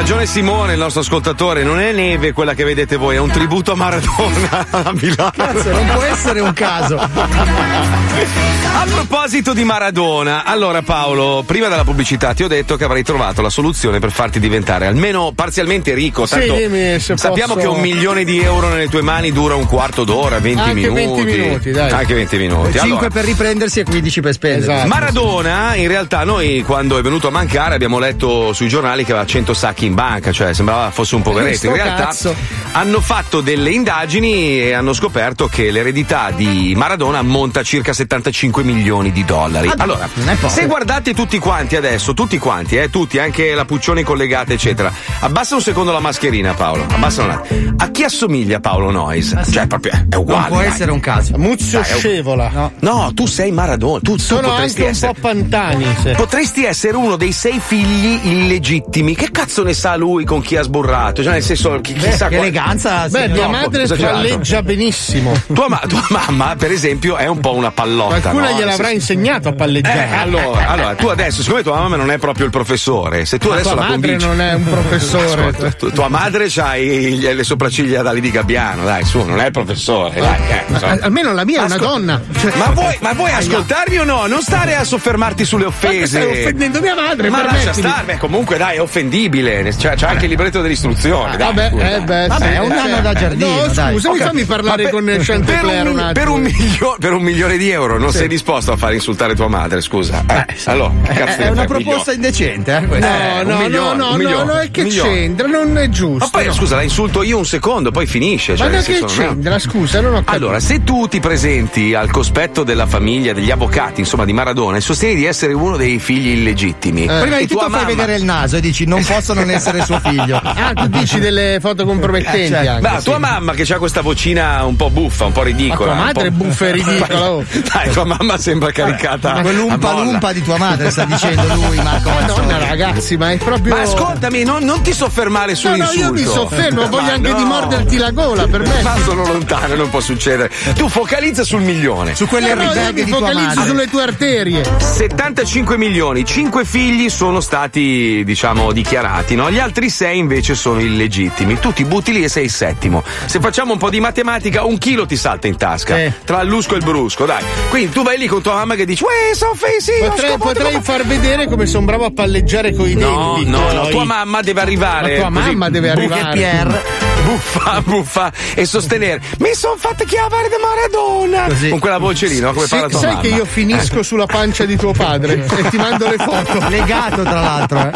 ragione Simone, il nostro ascoltatore, non è neve quella che vedete voi, è un tributo a Maradona a Milano. Cazzo, non può essere un caso. A proposito di Maradona, allora Paolo, prima della pubblicità ti ho detto che avrei trovato la soluzione per farti diventare almeno parzialmente ricco. Tanto sì, dimmi, se sappiamo posso... che un milione di euro nelle tue mani dura un quarto d'ora, venti anche minuti. Anche venti minuti, dai. Anche venti minuti. cinque allora. Per riprendersi e quindici per spendere. Esatto. Maradona, in realtà, noi quando è venuto a mancare abbiamo letto sui giornali che aveva cento sacchi in banca, cioè sembrava fosse un poveretto. In realtà cazzo. hanno fatto delle indagini e hanno scoperto che l'eredità di Maradona ammonta a circa settantacinque milioni di dollari. Allora, se guardate tutti quanti adesso, tutti quanti, eh, tutti, anche la Puccioni collegata, eccetera, abbassa un secondo la mascherina, Paolo. Abbassa un attimo. A chi assomiglia Paolo Noise? Ah, sì. Cioè, proprio è uguale. Non può dai. essere un caso. Muzio scevola. No. no, tu sei Maradona. Tu, Sono tu potresti anche essere... un po' pantani. Sì. Potresti essere uno dei sei figli illegittimi. Che cazzo ne sa lui con chi ha sborrato? Cioè, nel senso, chi, chissà Beh, che eleganza. Beh, mia madre palleggia benissimo. Tua, ma- tua mamma, per esempio, è un po' una pallotta. Qualcuno no? gliel'avrà se... insegnato a palleggiare. Eh, allora, allora, tu adesso, siccome tua mamma non è proprio il professore, se tu ma adesso la convinci. Tua madre non è un professore. Ascolta, tu, tua madre c'ha i, le sopracciglia d'ali di gabbiano, dai, su, non è il professore. Dai, eh, so. Almeno la mia Ascol- è una donna. Ma vuoi, ma vuoi ascoltarmi o no? Non stare a soffermarti sulle offese. Ma stai offendendo mia madre, ma permettimi. Lascia stare. Beh, comunque, dai, è offendibile. C'è, c'è anche il libretto dell'istruzione. Ah, dai, vabbè, pure, eh, beh, vabbè, sì, è un anno eh, da giardino. No, scusa, mi okay. fammi parlare vabbè, con il Chanticleer un attimo. Per un, milio- per un milione di euro non sì. sei disposto a far insultare tua madre, scusa. Eh, eh, allora, cazzo, è una proposta indecente, eh? No, no, milione, no, no, milione, no, no, è che c'entra, non è giusto. Ma poi no. scusa, la insulto io un secondo, poi finisce. Cioè, ma da che c'entra? No. Scusa, non ho capito. Allora, se tu ti presenti al cospetto della famiglia, degli avvocati, insomma, di Maradona e sostieni di essere uno dei figli illegittimi, eh. prima di tutto mamma... fai vedere il naso e dici non posso non essere suo figlio. Ah, tu dici delle foto compromettenti. Eh, cioè, anche, ma sì. tua mamma che ha questa vocina un po' buffa, un po' ridicola. Ma tua madre è buffa e ridicola. Oh. Dai, tua mamma sembra caricata. Ma quell'umpa l'umpa di tua madre sta dicendo lui, Marco. Madonna, ragazzi, ma è proprio. Ma ascoltami, non, non ti soffermare sull'insulto. No, no, io mi soffermo, voglio ma anche no. di morderti la gola, per me. Ma sono lontano, non può succedere. Tu focalizza sul milione. Su quelle no, no, di tua madre. Focalizzo sulle tue arterie. settantacinque milioni, cinque figli sono stati, diciamo, dichiarati, no? Gli altri sei invece sono illegittimi. Tu ti butti lì e sei il settimo. Se facciamo un po' di matematica, un chilo ti salta in tasca. Eh. Tra l'usco e il brusco, dai. Quindi tu vai lì con tua mamma che dici, uè, sono offensi. Potrei, potrei come... far vedere come sono bravo a palleggiare coi no, denti. No, no, no, tua mamma deve arrivare. Ma tua mamma così, deve arrivare. Pierre. Buffa, buffa e sostenere. Mi sono fatta chiamare da Maradona. Così. Con quella voce lì, no? Come sì, parla tua sai mamma. Sai che io finisco sulla pancia di tuo padre e ti mando le foto. Legato, tra l'altro. Eh.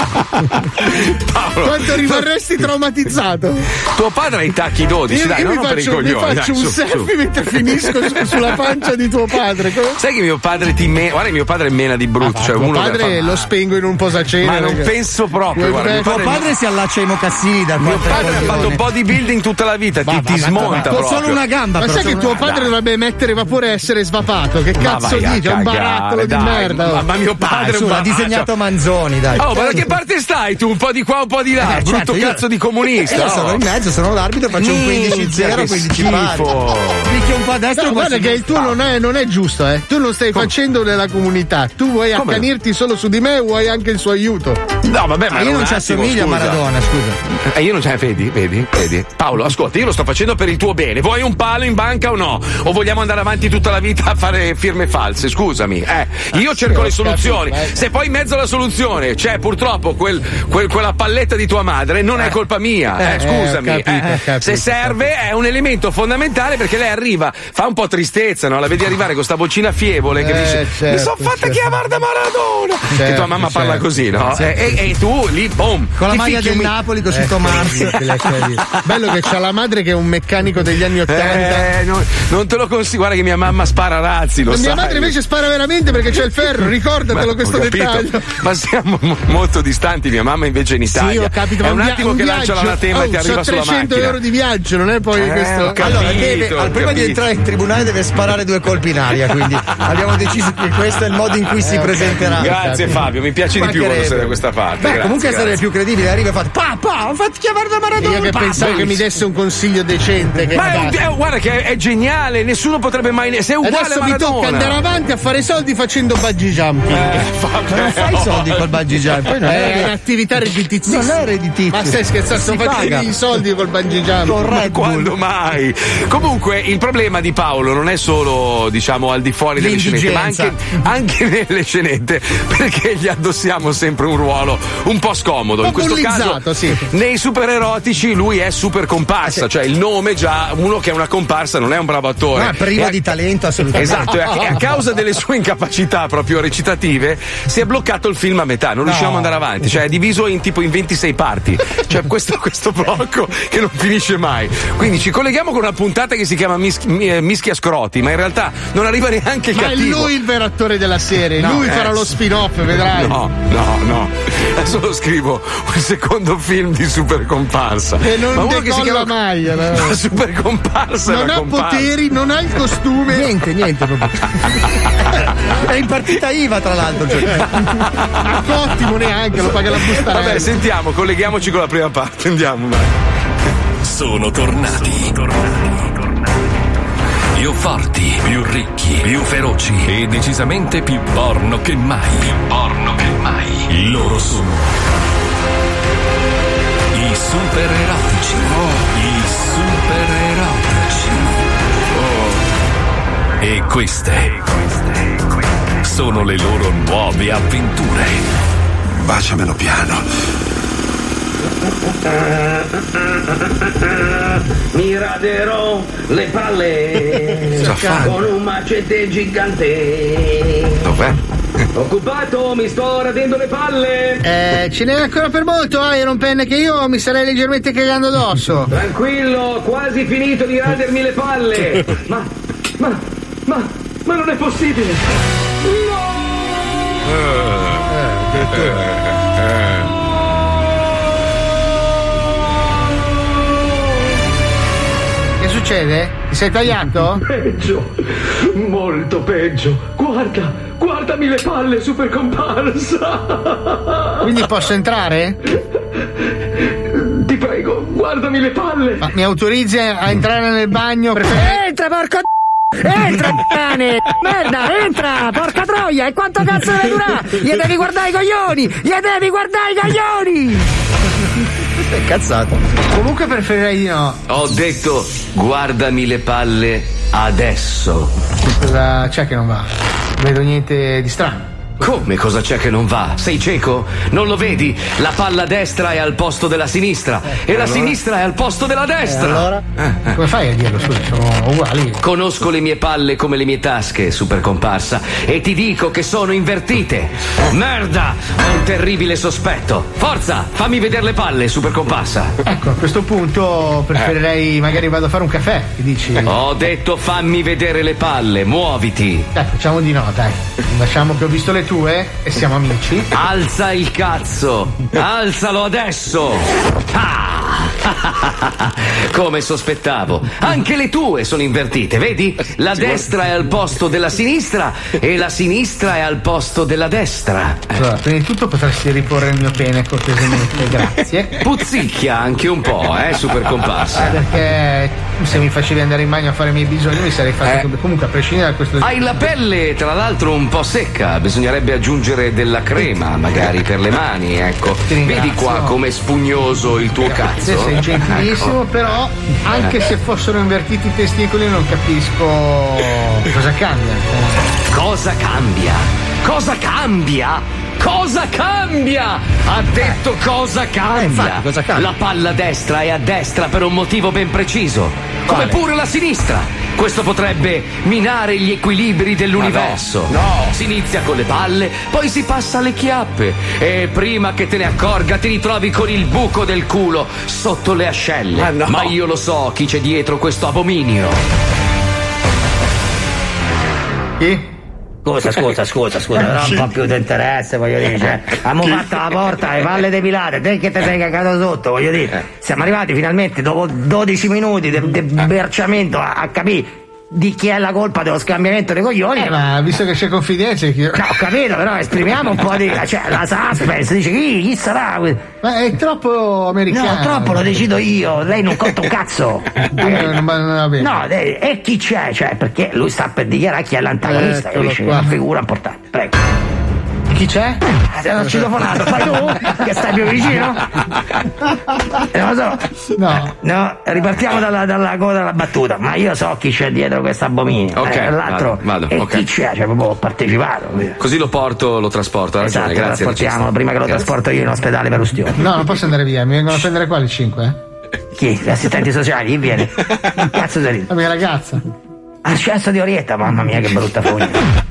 Paolo, quanto rimarresti traumatizzato. Tuo padre ha i tacchi dodici, io, dai, io non mi faccio, per i coglioni. Io faccio dai, un su, selfie su. mentre finisco su, sulla pancia di tuo padre. Sai che mio padre ti mena. Guarda, mio padre mena di brutto. Ah, cioè tuo uno padre lo spengo in un posacene. Ma non perché... penso proprio. Guarda, mio padre, tuo padre mi... si allaccia ai mocassini da mio padre coglione. Ha fatto un po' di building tutta la vita, va, ti, va, ti smonta. Con solo una gamba. Ma sai che tuo padre dai. dovrebbe mettere vapore e essere svapato. Che cazzo dice? È un barattolo dai, di merda. Ma, ma mio padre ha disegnato Manzoni, dai. Oh, ma da che parte stai tu? Un po' di qua, un po' di là. Brutto cazzo di comunista. Io sono in mezzo, sono l'arbitro, faccio un quindici zero, quindici pari. Picchio un po' a destra. Guarda che il tuo non è giusto, eh. Tu lo stai facendo nella comunità. Tu vuoi accanirti solo su di me, vuoi anche il suo aiuto. No, vabbè, ma io non ci assomiglio a Maradona, scusa. E io non c'è, vedi, vedi, vedi. Paolo, ascolta, io lo sto facendo per il tuo bene. Vuoi un palo in banca o no? O vogliamo andare avanti tutta la vita a fare firme false? Scusami, eh. Io cerco le soluzioni. Se poi in mezzo alla soluzione c'è purtroppo quel, quel, quella palletta di tua madre, non è colpa mia. Eh, scusami. Eh, capito, eh. Capito, se serve capito. È un elemento fondamentale perché lei arriva, fa un po' tristezza, no? La vedi arrivare con sta vocina fievole eh, che dice certo, mi sono fatta certo. chiamare da Maradona. Certo, che tua mamma certo. parla così, no? Certo. E, e tu lì, boom. Con la maglia del mi... Napoli, con scritto eh, Mars. Bello che c'ha la madre che è un meccanico degli anni ottanta. Eh, non, non te lo consiglio. Guarda che mia mamma spara razzi, lo sai. Mia madre invece spara veramente perché c'è il ferro. Ricordatelo ma, questo dettaglio. Ma siamo molto distanti. Mia mamma invece è in Italia. Sì, ho capito. È un, un attimo un che viaggio. lancia l'anatema oh, e ti arriva sulla macchina. trecento euro di viaggio, non è poi eh, questo. Capito, allora, deve, prima di entrare stasera il tribunale deve sparare due colpi in aria, quindi abbiamo deciso che questo è il modo in cui eh, si okay. presenterà. Grazie Fabio, mi piace di più quando sei da questa parte. Beh, grazie, comunque grazie. Sarebbe più credibile, arriva e fa papà, ho fatto chiamare da Maradona. Io che pensavo che mi desse un consiglio decente. Che ma è, guarda che è, è geniale, nessuno potrebbe mai. Sei uguale adesso a Maradona. Mi tocca andare avanti a fare soldi facendo bungee jumping. Eh, ma non fai soldi col bungee jumping. È, è un'attività redditizia. Non è redditizia. Ma stai scherzando? Sto facendo i soldi col bungee jumping. Ma quando mai? Comunque il problema di Paolo non è solo, diciamo, al di fuori delle scenette, ma anche, anche nelle scenette, perché gli addossiamo sempre un ruolo un po' scomodo. Un po' in questo caso, sì. Nei supererotici lui è super comparsa, cioè il nome già, uno che è una comparsa non è un bravo attore. Ma privo di a... talento assolutamente. Esatto, e a, a causa delle sue incapacità proprio recitative si è bloccato il film a metà, non no. riusciamo ad andare avanti, cioè è diviso in tipo in ventisei parti, cioè questo, questo blocco che non finisce mai. Quindi ci colleghiamo con una puntata che si chiama Mis- Mischia Scroti, ma in realtà non arriva neanche il ma cattivo. Ma è lui il vero attore della serie, no, lui eh, farà lo spin-off, vedrai. No, no, no. Adesso lo scrivo un secondo film di super comparsa. E non ma decolla si chiama... mai. No. Super comparsa. Non ha comparsa. Poteri, non ha il costume. Niente, niente proprio. È in partita I V A tra l'altro. Cioè. A Cottimo neanche, lo paga la bustarella. Vabbè, sentiamo, colleghiamoci con la prima parte, andiamo, vai. Sono tornati. Sono tornati, tornati. Più forti, più ricchi, più feroci e decisamente più porno che mai. Più porno che mai. Loro sono i super erotici. Oh. I super erotici. Oh. E queste, e queste, e queste sono le loro nuove avventure. Baciamelo piano. Mi raderò le palle con un macete gigante. Dov'è? Occupato, mi sto radendo le palle. Eh, ce n'è ancora per molto, Iron Pen, che io mi sarei leggermente cagando addosso. Tranquillo, quasi finito di radermi le palle. Ma, ma, ma, ma non è possibile. No! Succede? Ti sei tagliato? Peggio, molto peggio. Guarda, guardami le palle, super comparsa. Quindi posso entrare? Ti prego, guardami le palle. Ma mi autorizzi a entrare nel bagno? Prefer- entra, porco d***o! Entra, cane! Merda, entra, porca troia! E quanto cazzo deve durare? Gli devi guardare i coglioni! Gli devi guardare i coglioni! È cazzato. Comunque preferirei di no. Ho detto guardami le palle adesso. Cosa c'è che non va? Non vedo niente di strano. Come cosa c'è che non va? Sei cieco? Non lo vedi? La palla destra è al posto della sinistra eh, e la allora? sinistra è al posto della destra. Eh, allora? Eh, eh. Come fai a dirlo? Scusa, sono uguali. Conosco le mie palle come le mie tasche, super comparsa, e ti dico che sono invertite. Merda! Ho un terribile sospetto. Forza, fammi vedere le palle, super comparsa. Ecco, a questo punto preferirei magari vado a fare un caffè, che dici? Ho detto fammi vedere le palle, muoviti. Dai, facciamo di no, dai. Lasciamo che ho visto le tue e siamo amici. Alza il cazzo, alzalo adesso. Ah! Come sospettavo, anche le tue sono invertite, vedi? La destra è al posto della sinistra e la sinistra è al posto della destra. Allora, prima di tutto potresti riporre il mio pene cortesemente, grazie. Puzzicchia anche un po', eh, super comparsa. Perché se mi facevi andare in bagno a fare i miei bisogni mi sarei fatto eh. comunque a prescindere da questo. Hai la pelle tra l'altro un po' secca, bisognerebbe aggiungere della crema magari per le mani, ecco. Vedi qua come spugnoso il tuo cazzo. Sei gentilissimo, ecco. Però anche se fossero invertiti i testicoli non capisco cosa cambia. Cosa cambia? Cosa cambia? Cosa cambia? Ha detto cosa cambia. Eh, infatti, cosa cambia? La palla destra è a destra per un motivo ben preciso. Come pure la sinistra. Questo potrebbe minare gli equilibri dell'universo. No, no. Si inizia con le palle, poi si passa alle chiappe e prima che te ne accorga ti ritrovi con il buco del culo sotto le ascelle. Ma, no. Ma io lo so chi c'è dietro questo abominio. Chi? Scusa, scusa, scusa, scusa, non un po' più di interesse, voglio dire, cioè, abbiamo fatto la porta alle palle depilate, te che te sei cagato sotto, voglio dire, siamo arrivati finalmente dopo dodici minuti di berciamento a, a capire di chi è la colpa dello scambiamento dei coglioni. Eh, ma visto che c'è confidenza, chi... no, ho capito, però esprimiamo un po' di, cioè, la suspense, dice chi, chi sarà, ma è troppo americano. No, troppo lo decido io, lei non conta un cazzo. eh, non va bene. No, e eh, chi c'è, cioè, perché lui sta per dichiarare chi è l'antagonista, eh, capisci? È una figura importante. Prego. Chi c'è? Se non ci telefonato, fai tu che stai più vicino? Non lo so. No. No, ripartiamo dalla, dalla, dalla battuta, ma io so chi c'è dietro questa abominio. Ok. Eh, l'altro. Vado, vado, e okay. Chi c'è? Cioè, proprio ho partecipato. Così lo porto, lo trasporto. Esatto, ragione. Grazie, lo trasportiamo prima che lo grazie. Trasporto io in ospedale per ustione. No, non posso andare via, mi vengono a prendere qua alle cinque. Eh? Chi? Gli assistenti sociali, chi viene? Che cazzo sei lì? La mia ragazza. Accesso di Orietta, mamma mia, che brutta fogna.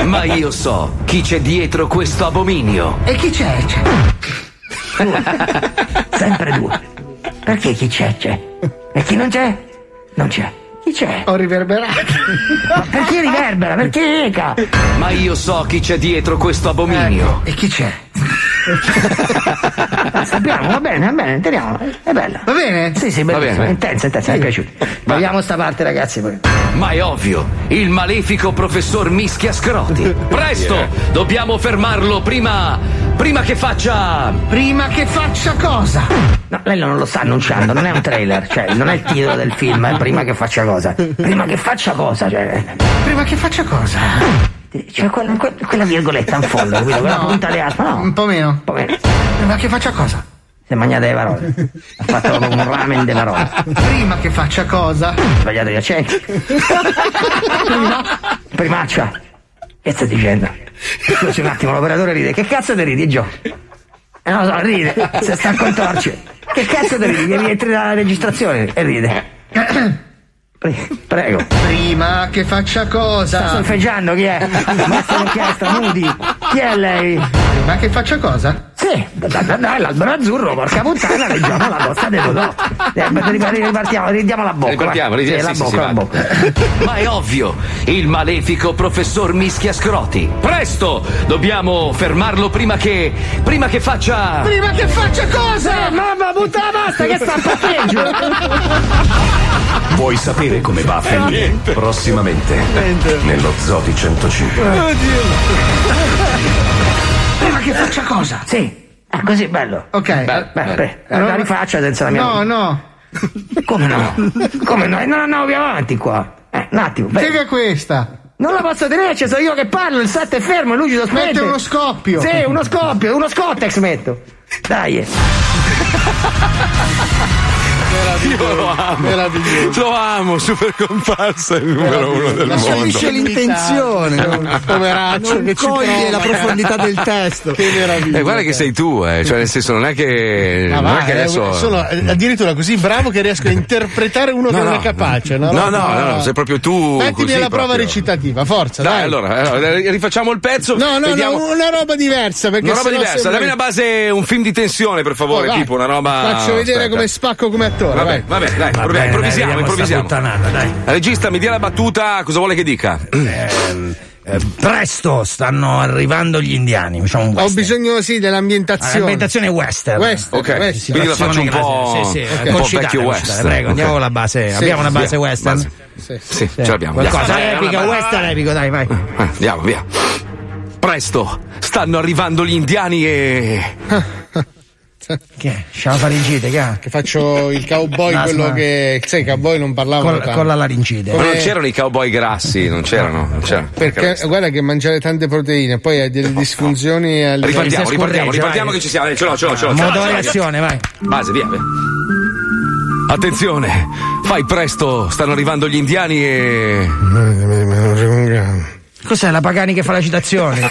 Ma io so chi c'è dietro questo abominio. E chi c'è? C'è. Sempre due. Perché chi c'è c'è? E chi non c'è? Non c'è. Chi c'è? Ho riverberato. Ma perché riverbera? Perché eca? Ma io so chi c'è dietro questo abominio. Eh, e chi c'è? Sappiamo, va bene, va bene, teniamo. È bella. Va bene? Sì, sì, bellissima, intensa, intensa, mi è piaciuta. Proviamo sta parte, ragazzi. Poi. Ma è ovvio, il malefico professor Mischia Scroti. Presto, yeah. Dobbiamo fermarlo prima, prima che faccia... Prima che faccia cosa? No, lei non lo sta annunciando, non è un trailer, cioè, non è il titolo del film, è prima che faccia cosa. Prima che faccia cosa, cioè... Prima che faccia cosa? Cioè quella, quella virgoletta in fondo, capito? Quella no, punta di aspa, no? Un po' meno. Un po' meno. Ma che faccia cosa? Si è mangiata le parole. Ha fatto un ramen della roba. Prima che faccia cosa? Sbagliato gli accenti. Prima. Primaccia. Che stai dicendo? Scusi un attimo, l'operatore ride. Che cazzo te ridi, Gio? Eh no, no, ride. Se sta a contorci. Che cazzo te ridi? Che rientri dalla registrazione e ride. Prego. Prima che faccia cosa? Sta solfeggiando, chi è? Maestro d'orchestra, nudi. Chi è lei? Prima che faccia cosa? Sì, dai, da, da, l'albero azzurro, porca puttana, leggiamo la bocca del Dodò. Ripartiamo, ridiamo la bocca. Ripartiamo, ridiamo la, sì, bocca, sì, la bocca. Ma è ovvio, il malefico professor Mischia Scroti. Presto, dobbiamo fermarlo prima che. Prima che faccia. Prima che faccia cosa? Eh, mamma, butta la pasta che sta a parcheggio. Vuoi sapere come va a finire? No, prossimamente. Niente. Nello zoo di centocinque. Oddio. Prima che faccia cosa? Sì. Ah, così bello. Ok. Beh, beh, beh. Allora, la rifaccia senza la mia. No, no. Come no? Come no? No, no, via avanti qua. Eh, un attimo. Spiega questa. Non la posso tenere, cioè sono io che parlo, il set è fermo, lui ci sospende. Mette uno scoppio. Sì, uno scoppio, uno scottex metto. Dai. Io lo amo, lo amo, super comparsa è il numero uno del mondo. Capisce l'intenzione, poveraccio, non che coglie la profondità del testo. Che meraviglia! Eh, guarda che sei tu, eh. Cioè nel senso non è che, ah, non va, è che adesso. Sono addirittura così bravo che riesco a interpretare uno no, che non è capace. No, no, no, no, no, no, sei proprio tu. Mettimi alla prova recitativa, forza. Dai, dai. Allora, allora rifacciamo il pezzo. No, no, vediamo... no, una roba diversa. Perché una roba diversa. Sembra... Dammi una base, un film di tensione, per favore. Oh, tipo una roba. Faccio vedere Aspetta. Come spacco come attore. Vabbè. Vabbè, dai, Va bene, improvvisiamo, dai, improvvisiamo. Dai. Regista, mi dia la battuta, cosa vuole che dica? Eh, eh, presto stanno arrivando gli indiani. Facciamo un western. Ho bisogno, sì, dell'ambientazione. L'ambientazione western. western. Ok, western. Quindi la faccio un po', sì, sì, okay. un po' vecchio western. Prego, andiamo alla base. Sì, abbiamo una base sì, western? Base. Sì, sì, sì, sì, ce l'abbiamo. Qualcosa dai, epica, western epico, dai, vai. Andiamo, via. Presto stanno arrivando gli indiani e... Che? C'è la faringite, che? Che faccio il cowboy, no, quello ma... che. Sai, i cowboy non parlavano. Con, con la laringite. Come... Ma non c'erano i cowboy grassi, non c'erano. Non c'erano. Perché, Perché guarda che mangiare tante proteine, poi hai delle disfunzioni. Alle... Ripartiamo, ripartiamo, ripartiamo vai. Che ci siamo. Ce l'ho, ce l'ho, ce l'ho. Motore azione, vai. Base, via, via. Attenzione, fai presto, stanno arrivando gli indiani e. Cos'è la Pagani che fa la citazione?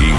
In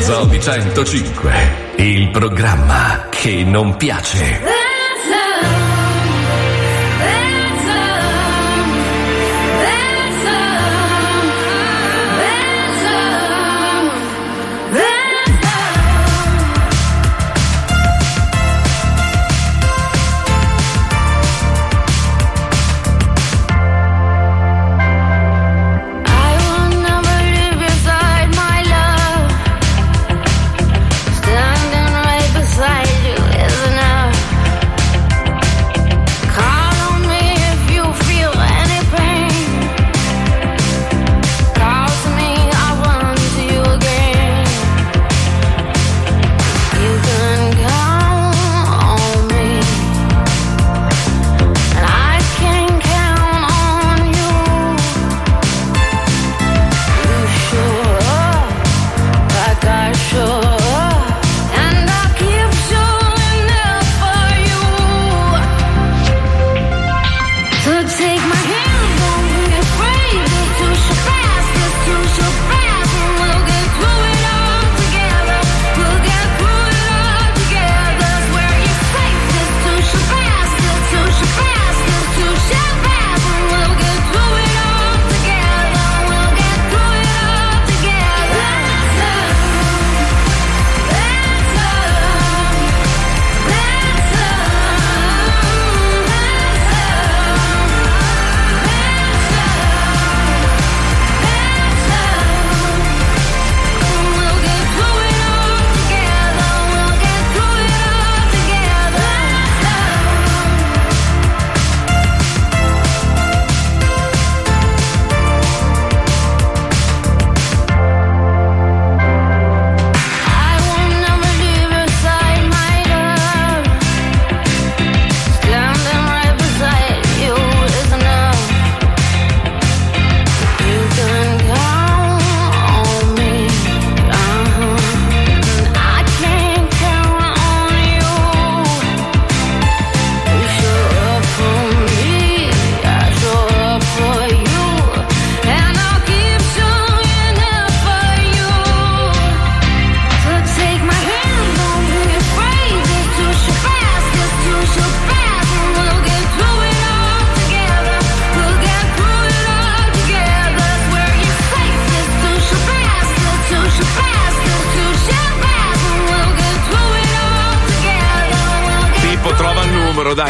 Zobi centocinque, il programma che non piace.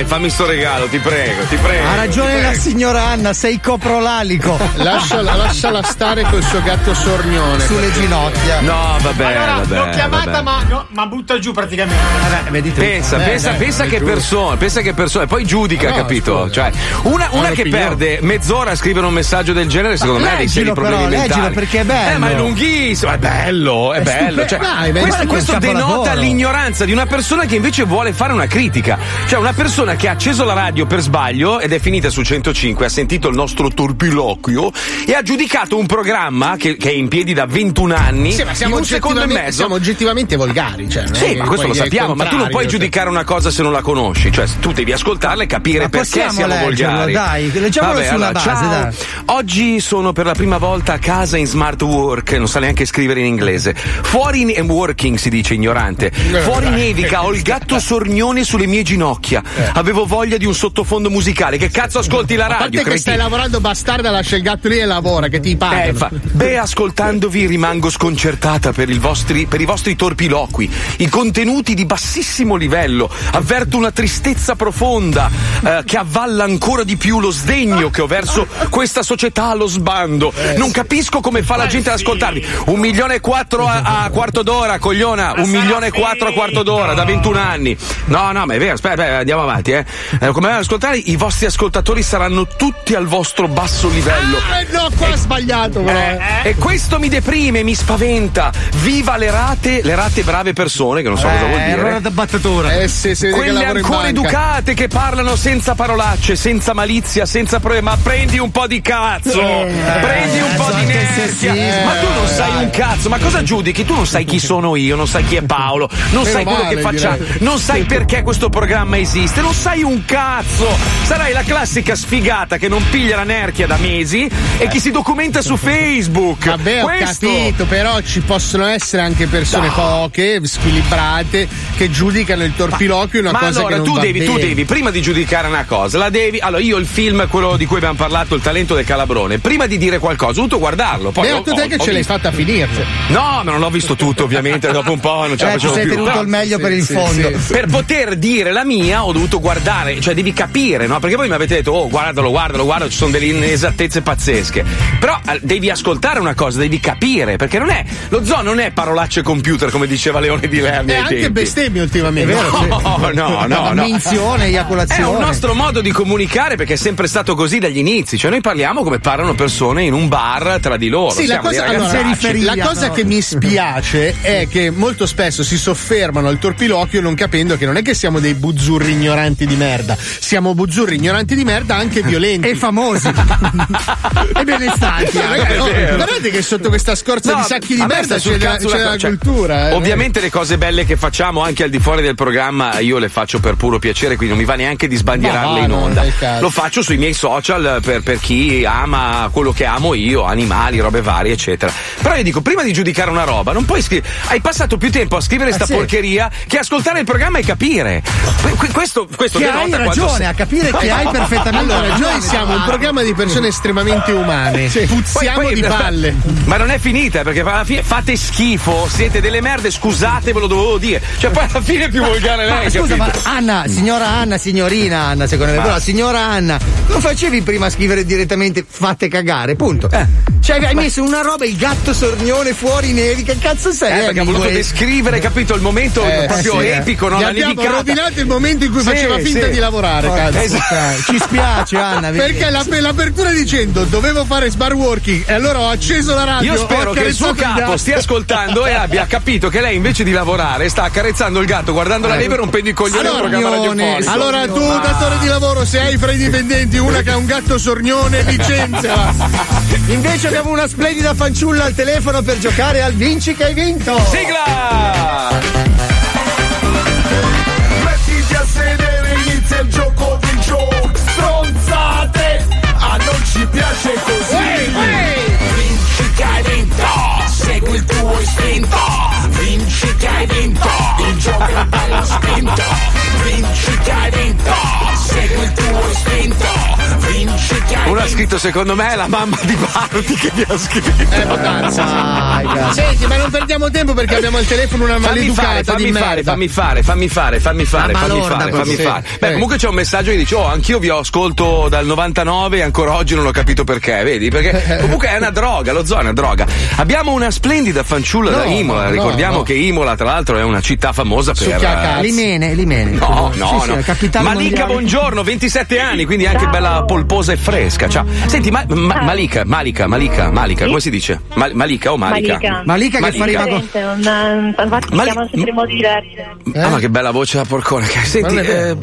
Fammi sto regalo, ti prego, ti prego. Ha ragione prego. La signora Anna, sei coprolalico. Lasciala, lasciala stare col suo gatto sornione. Sulle ginocchia. No, vabbè. Allora, vabbè, l'ho chiamata, vabbè. ma no, ma butta giù praticamente. Vabbè, pensa, eh, pensa, dai, pensa che persona, pensa che persona, poi giudica, no, capito? Scusa. Cioè, una, una che opinione. Perde mezz'ora a scrivere un messaggio del genere, secondo ma me, dei seri problemi però, mentali. Leggilo perché è bello. Eh, ma è lunghissimo, è bello, è, è bello. Stupe- cioè, dai, beh, questo questo denota l'ignoranza di una persona che invece vuole fare una critica. Cioè, una persona che ha acceso la radio per sbaglio ed è finita su centocinque, ha sentito il nostro torpiloquio e ha giudicato un programma che, che è in piedi da ventuno anni. Sì, ma siamo in un secondo e mezzo. Siamo oggettivamente volgari, cioè, sì, ma questo lo sappiamo, ma tu non puoi giudicare cioè. Una cosa se non la conosci, cioè tu devi ascoltarla e capire ma perché siamo leggerlo, volgari. Dai, leggiamolo. Vabbè, sulla allora, base, dai. Oggi sono per la prima volta a casa in smart work, non sa neanche scrivere in inglese. Fuori in working si dice ignorante. Fuori nevica, ho il gatto sornione sulle mie ginocchia. eh. avevo voglia di un sottofondo musicale. Che cazzo ascolti la radio? A parte che stai lavorando, bastarda, lascia il gatto lì e lavora, che ti paga. Eh, fa... Beh, ascoltandovi rimango sconcertata per, il vostri, per i vostri torpiloqui, i contenuti di bassissimo livello. Avverto una tristezza profonda eh, che avvalla ancora di più lo sdegno che ho verso questa società allo sbando. Eh, non sì. capisco come fa la eh, gente sì. ad ascoltarvi. Un milione e quattro a, a quarto d'ora, cogliona. Un milione e quattro a quarto d'ora, da ventuno anni. No, no, ma è vero, aspetta, aspetta andiamo avanti, eh. eh come ascoltare, i vostri ascoltatori saranno tutti al vostro basso livello. Ah, no, qua è sbagliato, però. Eh, eh. E questo mi deprime, mi spaventa. Viva le rate, le rate brave persone, che non so eh, cosa vuol dire. Errore da battatura. Eh, sì, sì, quelle ancora educate che parlano senza parolacce, senza malizia, senza problema. Ma prendi un po' di cazzo, eh, prendi un eh, po' di inerzia. Eh, ma tu non eh, sai eh. un cazzo, ma cosa giudichi? Tu non sai chi sono io, non sai chi è Paolo, non Meno sai male, quello che facciamo, direi. Non sai perché questo programma esiste, non sai un cazzo. Sarai la classica sfigata che non piglia la nerchia da mesi e chi si documenta su Facebook. Vabbè, questo... ho capito, però ci possono essere anche persone no. poche, squilibrate, che giudicano il torpiloquio ma, una ma cosa allora, che non va bene. Ma allora tu devi prima di giudicare una cosa, la devi. Allora io il film, quello di cui abbiamo parlato, Il talento del Calabrone, prima di dire qualcosa ho dovuto guardarlo. Poi ho, te ho, che ho ce visto. L'hai fatta a finirsi. No, ma non l'ho visto tutto, ovviamente, dopo un po' non ce eh, la facevo più. Ti sei tenuto no. il meglio sì, per il sì, fondo. Sì, sì. Per poter dire la mia ho dovuto guardare, cioè devi capire, no? Perché voi mi avete detto "Oh, guardalo, guardalo, guardalo, ci sono delle inesattezze pazzesche". Però devi ascoltare una cosa, devi capire, perché non è lo zoo non è parolacce computer come diceva Leone di Lerni. È anche tempi. Bestemmie ultimamente, vero? No, no, no, no. Menzione, eiaculazione. È un nostro modo di comunicare perché è sempre stato così dagli inizi, cioè noi parliamo come parlano persone in un bar tra di loro. Sì, la cosa, allora, la cosa no. che mi spiace è che molto spesso si soffermano al torpiloquio non capendo che non è che siamo dei buzzurri ignoranti di merda, siamo buzzurri ignoranti di merda anche violenti e famosi e benestanti. No, guardate che sotto questa scorza no, di sacchi di merda c'è la, c'è la, la cioè, cultura. Eh, ovviamente eh. le cose belle che facciamo anche al di fuori del programma io le faccio per puro piacere, quindi non mi va neanche di sbandierarle no, in onda. No, lo faccio sui miei social per, per chi ama quello che amo io, animali, robe varie, eccetera. Però io dico, prima di giudicare una roba, non puoi scrivere. Hai passato più tempo a scrivere ah, sta sì. porcheria che ascoltare il programma e capire. Que- questo questo che hai ragione, sei... a capire che hai perfettamente allora, ragione. Noi siamo un programma di persone estremamente umane. Sì. Puzziamo poi, poi, di palle. Ma non è finita, perché alla fine fate schifo, siete delle merde, scusate, ve lo dovevo dire. Cioè poi alla fine è più volgare lei. Ma, scusa, ma Anna, signora Anna, signorina Anna, secondo me. Ma... Però signora Anna, non facevi prima a scrivere direttamente fate cagare, punto. Eh. Cioè hai ma... messo una roba, il gatto sornione fuori neri, che cazzo sei? Eh, eh, perché ha voluto descrivere, capito, il momento eh, proprio sì, epico, eh. no? La abbiamo rovinato il momento in cui sì, faceva finta sì. di lavorare, oh, cazzo. Esatto. Ci spiace, Anna. Perché la, l'apertura dicendo dovevo fare smart working e allora ho acceso la radio. Io spero che il suo capo il stia ascoltando e abbia capito che lei invece di lavorare sta accarezzando il gatto, guardando eh. la leva e rompendo i coglioni al programma radiofonico. Allora tu, datore di lavoro, se hai fra i dipendenti una che ha un gatto sornione, licenza. Invece abbiamo una splendida fanciulla al telefono per giocare al Vinci che hai vinto. Sigla! Mettiti a sedere, inizia il gioco di gioco. Stronzate! A noi ci piace così. Hey, hey. Vinci che hai vinto, segui il tuo istinto. Vinci che hai vinto, il gioco è bello spinto. Vinci che hai vinto, segui il tuo istinto. Uno ha scritto, secondo me è la mamma di Barti che vi ha scritto. Eh, ah, senti, ma non perdiamo tempo perché abbiamo al telefono una maleducata fammi fare, fammi di fare, fammi fare, fammi fare, fammi fare, fammi fare, fammi fare. Beh, comunque c'è un messaggio che dice "Oh, anch'io vi ascolto dal novantanove e ancora oggi non ho capito perché", vedi? Perché comunque è una droga, lo zoo è una droga. Abbiamo una splendida fanciulla no, da Imola, no, ricordiamo no. che Imola tra l'altro è una città famosa per uh... Limene, Limene. No, no, sì, no. Sì, no. Malika, buongiorno, ventisette anni, quindi anche bella polposa e fresca. Ciao. Senti, ma, ma, Malika, Malika, Malika, Malika, sì? Come si dice? Mal, Malika o Malika? Malika, Malika che farina Infatti Mal- chiamano sempre in modi diversi. Eh? Ah, ma che bella voce da porcone. Senti, eh,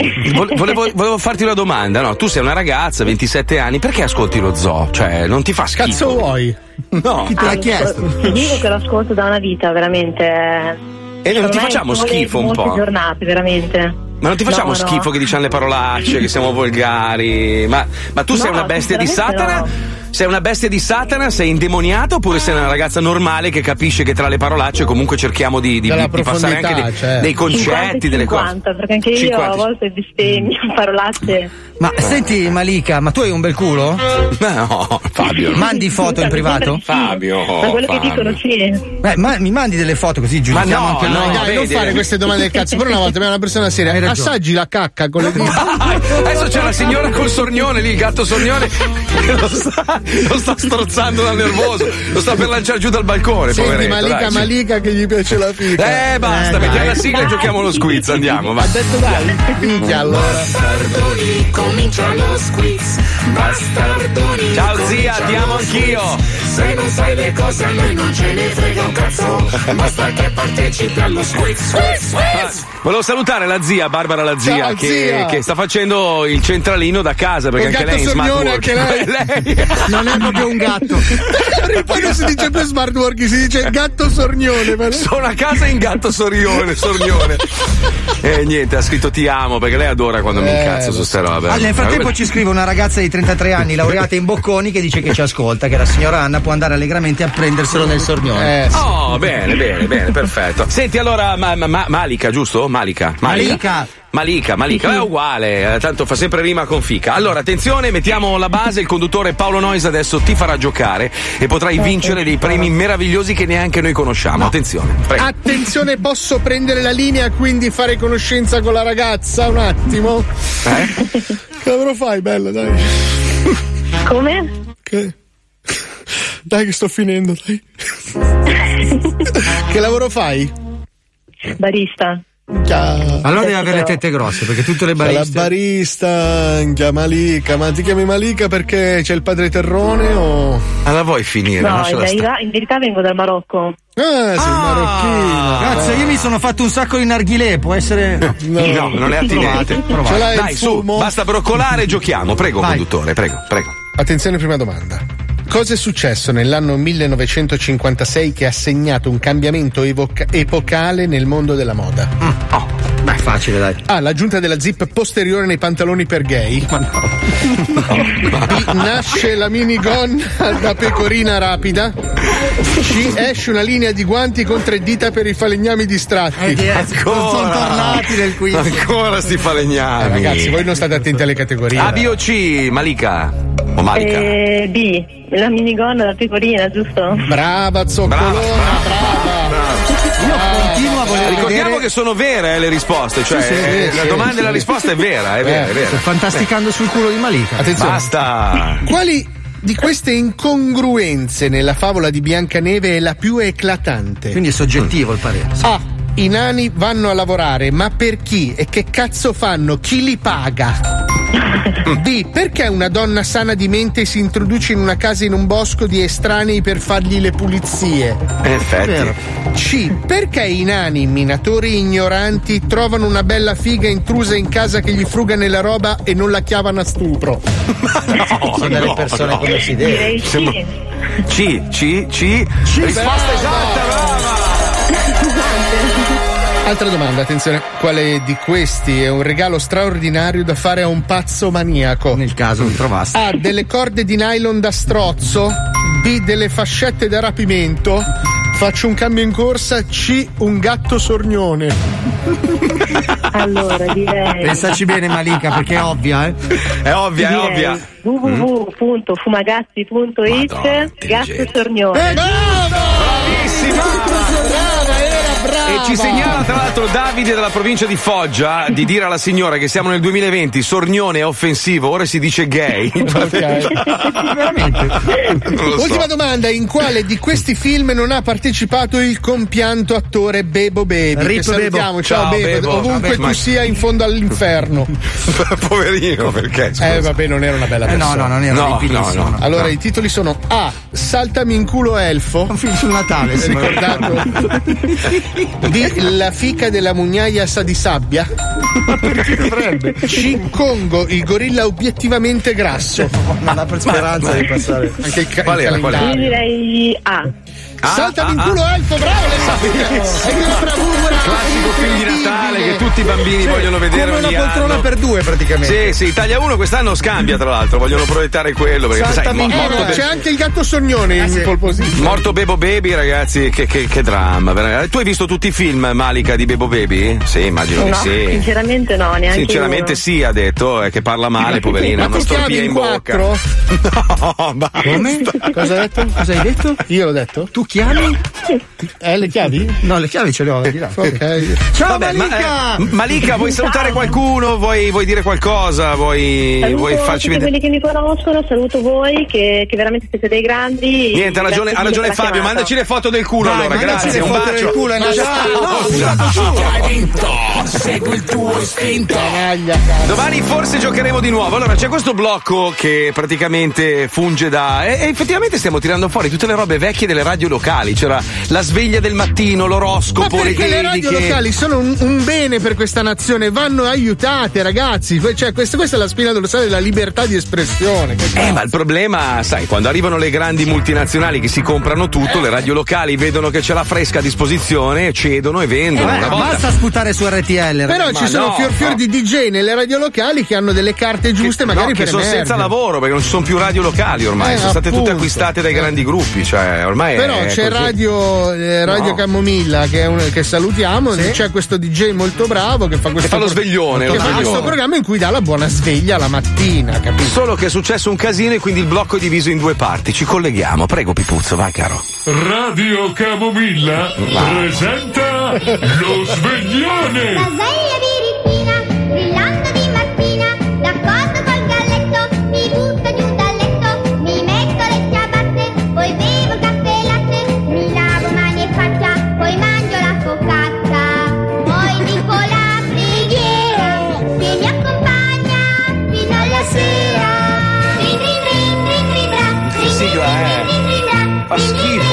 volevo, volevo farti una domanda, no? Tu sei una ragazza, ventisette anni, perché ascolti lo zoo? Cioè, non ti fa schifo? Cazzo vuoi? No. Chi te l'ha ah, chiesto? Ti dico che lo ascolto da una vita, veramente. E non ti facciamo schifo un po'? Molte giornate, veramente. Ma non ti facciamo no, schifo no. che diciamo le parolacce, che siamo volgari? Ma, ma tu no, sei una bestia di Satana? No. Sei una bestia di Satana, sei indemoniata oppure sei una ragazza normale che capisce che tra le parolacce comunque cerchiamo di, di, di passare anche dei, cioè. dei concetti, cinquanta, delle cinquanta, cose. Perché anche io cinquanta. A volte bestemmio, parolacce. Ma senti Malika, ma tu hai un bel culo? No, Fabio. Mandi foto in privato? Fabio. Ma quello Fabio. Che dicono sì. Beh, ma mi mandi delle foto così giudichiamo no, anche noi. No, dai, non fare queste domande del cazzo. Per una volta abbiamo una persona seria. Assaggi la cacca con le adesso c'è la signora col sornione lì, il gatto sornione che lo sta, lo sta strozzando dal nervoso. Lo sta per lanciare giù dal balcone. Senti Malika, dai, Malika che gli piace la figa. Eh basta, eh, mettiamo la sigla e giochiamo lo squiz. Andiamo, va. Ha detto dai. Minchia allora. Comincia lo squiz, bastardoni. Ciao zia, ti amo anch'io. Se non sai le cose a noi non ce ne frega un cazzo, basta che partecipi allo squiz, squiz, squiz. Volevo salutare la zia, Barbara la zia, ciao, che, zia. che sta facendo il centralino da casa perché un anche lei è in smart work. Lei... lei... non è proprio un gatto. Poi non si dice più smart working, si dice gatto sornione. Vale? Sono a casa in gatto sornione, sornione. E niente, ha scritto ti amo perché lei adora quando eh, mi incazzo su ste robe. Allora, nel frattempo ci scrive una ragazza di trentatré anni laureata in bocconi che dice che ci ascolta, che la signora Anna può andare allegramente a prenderselo nel sornione. Eh, sì. Oh, bene, bene, bene, perfetto. Senti, allora, ma, ma, Malika, giusto? Malika. Malika. Malika. Malika, Malika, è uguale, tanto fa sempre rima con fica. Allora, attenzione, mettiamo la base, il conduttore Paolo Noise adesso ti farà giocare e potrai vincere dei premi meravigliosi che neanche noi conosciamo. No. Attenzione, prego. Attenzione, posso prendere la linea, quindi fare conoscenza con la ragazza un attimo? Eh? Come lo fai, bella, dai. Come? Che... dai che sto finendo, dai. Che lavoro fai? Barista. Chia. Allora devi avere le tette grosse perché tutte le bariste. C'è la barista, Malika, ma ti chiami Malika perché c'è il padre terrone o? Allora vuoi finire? No, in verità, in verità vengo dal Marocco. Ah, sei ah, marocchino. Grazie, io mi sono fatto un sacco di narghilè, può essere. No, no, no non è attinente. Ce l'hai dai, su, basta broccolare e giochiamo. Prego, vai. Conduttore, prego, prego. Attenzione, prima domanda. Cosa è successo nell'anno millenovecentocinquantasei che ha segnato un cambiamento evoca- epocale nel mondo della moda? Mm. Oh, beh, facile, dai. A. L'aggiunta della zip posteriore nei pantaloni per gay. Ma no. No. B. Nasce la minigonna da pecorina rapida. C. Esce una linea di guanti con tre dita per i falegnami distratti. Eh, ancora. Non sono tornati nel quiz. Ancora sti falegnami. Eh, ragazzi, voi non state attenti alle categorie. A, B o C, Malika? O Malika? Eh, B. La minigonna, la pecorina, giusto? Brava, zoccolona, brava, brava, brava. Io brava, continuo a voler ricordiamo vedere... che sono vere eh, le risposte, cioè sì, sì, eh, sì, la domanda sì, e la risposta è vera, è vera, eh, è vera. Sto fantasticando eh. sul culo di Malika. Attenzione. Basta. Quali di queste incongruenze nella favola di Biancaneve è la più eclatante? Quindi è soggettivo mm. il parere. Sì. A. I nani vanno a lavorare, ma per chi? E che cazzo fanno? Chi li paga? B. Perché una donna sana di mente si introduce in una casa in un bosco di estranei per fargli le pulizie? In effetti. C. Perché i nani, minatori ignoranti, trovano una bella figa intrusa in casa che gli fruga nella roba e non la chiamano a stupro? No, sono delle no, persone no. come si deve. C. C, C, C. C. Risposta esatta, brava! Altra domanda, attenzione. Quale di questi è un regalo straordinario da fare a un pazzo maniaco? Nel caso mi trovassi. A. Delle corde di nylon da strozzo. B. Delle fascette da rapimento. Faccio un cambio in corsa. C. Un gatto sornione. Allora direi. Pensaci bene Malika perché è ovvia, eh? È ovvia, direi. È ovvia. w w w punto fumagazzi punto i t gatto sornione. Eh, bravissima! E ci segnala tra l'altro Davide della provincia di Foggia di dire alla signora che siamo nel duemilaventi, sornione è offensivo, ora si dice gay. Okay. Veramente. So. Ultima domanda, in quale di questi film non ha partecipato il compianto attore Bebo Baby? Rip, salutiamo, Bebo. Ciao, Bebo, Bebo. Ovunque Vabbè, tu ma... sia in fondo all'inferno. Poverino, perché? Scusa. Eh vabbè, non era una bella persona. Eh, no, no, non era no, no, no, no. Allora no. I titoli sono A. Saltami in culo elfo. Un film sul Natale, ricordato. B. La fica della mugnaia sa di sabbia. Ma perché dovrebbe? Shin Kongo, il gorilla obiettivamente grasso. Non ha per speranza ma, di passare anche il calendario. Qual era? Io direi A. Ah, saltami ah, in culo ah. Alfa, bravo Letizia! Sì, è una bravura! Classico film di Natale che tutti i bambini sì, vogliono vedere ogni anno. Come una poltrona per due praticamente. Sì, sì, Italia uno quest'anno scambia tra l'altro, vogliono proiettare quello perché saltami sai, in culo. Be- c'è anche il gatto sognone ah, in sì. Polposito. Morto Bebo Baby, ragazzi, che, che, che dramma. Veramente. Tu hai visto tutti i film, Malika, di Bebo Baby? Sì, immagino no, di sì. Sinceramente no, neanche Sinceramente uno. Sì, ha detto, è che parla male, poverina, ha una storpia in bocca. No, ma come? Cosa hai detto? Cosa hai detto? Io l'ho detto. Tu chiami? Eh, le chiavi? No, le chiavi ce le ho. Okay. Ciao vabbè, Malika! Ma, eh, Malika, vuoi salutare qualcuno? Vuoi, vuoi dire qualcosa? Vuoi, vuoi farci vedere? Quelli che mi conoscono, saluto voi, che, che veramente siete dei grandi. Niente, ha ragione, ha ragione Fabio, chiamata. Mandaci le foto del culo. Dai, allora, grazie, un bacio. Culo, no, no, no, hai vinto, segui il tuo istinto. Domani forse giocheremo di nuovo. Allora, c'è questo blocco che praticamente funge da. E, e effettivamente stiamo tirando fuori tutte le robe vecchie delle radio locali, c'era la sveglia del mattino, l'oroscopo, ma le dediche. Le radio locali sono un, un bene per questa nazione, vanno aiutate ragazzi, cioè questa, questa è la spina dorsale della libertà di espressione. Eh ma il problema, sai, quando arrivano le grandi multinazionali che si comprano tutto, eh. le radio locali vedono che c'è la fresca a disposizione, cedono e vendono. Eh, una volta. Basta sputare su R T L. Però ma ci sono no, fior fior no. di D J nelle radio locali che hanno delle carte giuste che, magari no, per che sono senza lavoro perché non ci sono più radio locali ormai, eh, sono appunto. State tutte acquistate dai grandi gruppi, cioè ormai però è c'è così. Radio eh, Radio no. Camomilla che è un, che salutiamo, sì. C'è questo D J molto bravo che fa questo che fa lo sveglione, pro- lo che sveglione. Fa questo programma in cui dà la buona sveglia la mattina, capito? Solo che è successo un casino e quindi il blocco è diviso in due parti. Ci colleghiamo, prego Pipuzzo, vai caro. Radio Camomilla no. presenta lo sveglione. La sveglia di Ricchina, brillando di mattina, d'accordo col galletto, mi butta giù dal letto, mi metto le ciabatte, poi bevo il caffè. Fa schifo.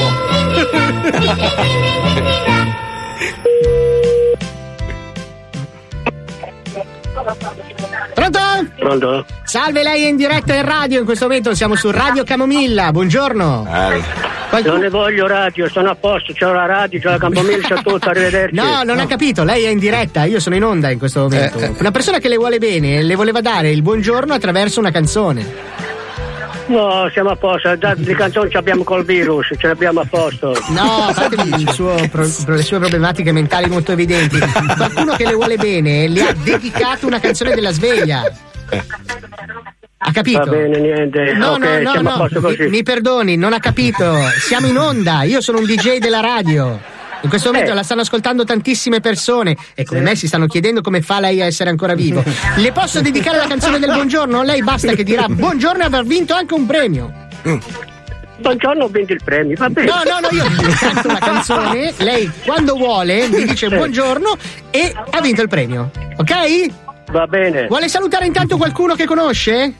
Pronto? Pronto? Salve, lei è in diretta in radio in questo momento, siamo su Radio Camomilla, buongiorno. Eh. Non ne voglio radio, sono a posto, c'ho la radio, c'ho la Camomilla, c'ho tutto, arrivederci. No, non no. ha capito, lei è in diretta, io sono in onda in questo momento. Eh, eh. Una persona che le vuole bene, le voleva dare il buongiorno attraverso una canzone. No, siamo a posto, di canzoni ce l'abbiamo col virus, ce l'abbiamo a posto. No, fatemi il suo, pro, le sue problematiche mentali molto evidenti. Qualcuno che le vuole bene le ha dedicato una canzone della sveglia. Ha capito? Va bene, niente. No, okay, no, no, no. A posto così. Mi, mi perdoni, non ha capito. Siamo in onda, io sono un D J della radio. In questo momento eh. la stanno ascoltando tantissime persone e come sì. me si stanno chiedendo come fa lei a essere ancora vivo. Le posso dedicare la canzone del buongiorno? Lei basta che dirà buongiorno e aver vinto anche un premio. Mm. Buongiorno, ho vinto il premio, va bene. No, no, no, io vi canto la canzone, lei quando vuole mi dice buongiorno e ha vinto il premio, ok? Va bene. Vuole salutare intanto qualcuno che conosce?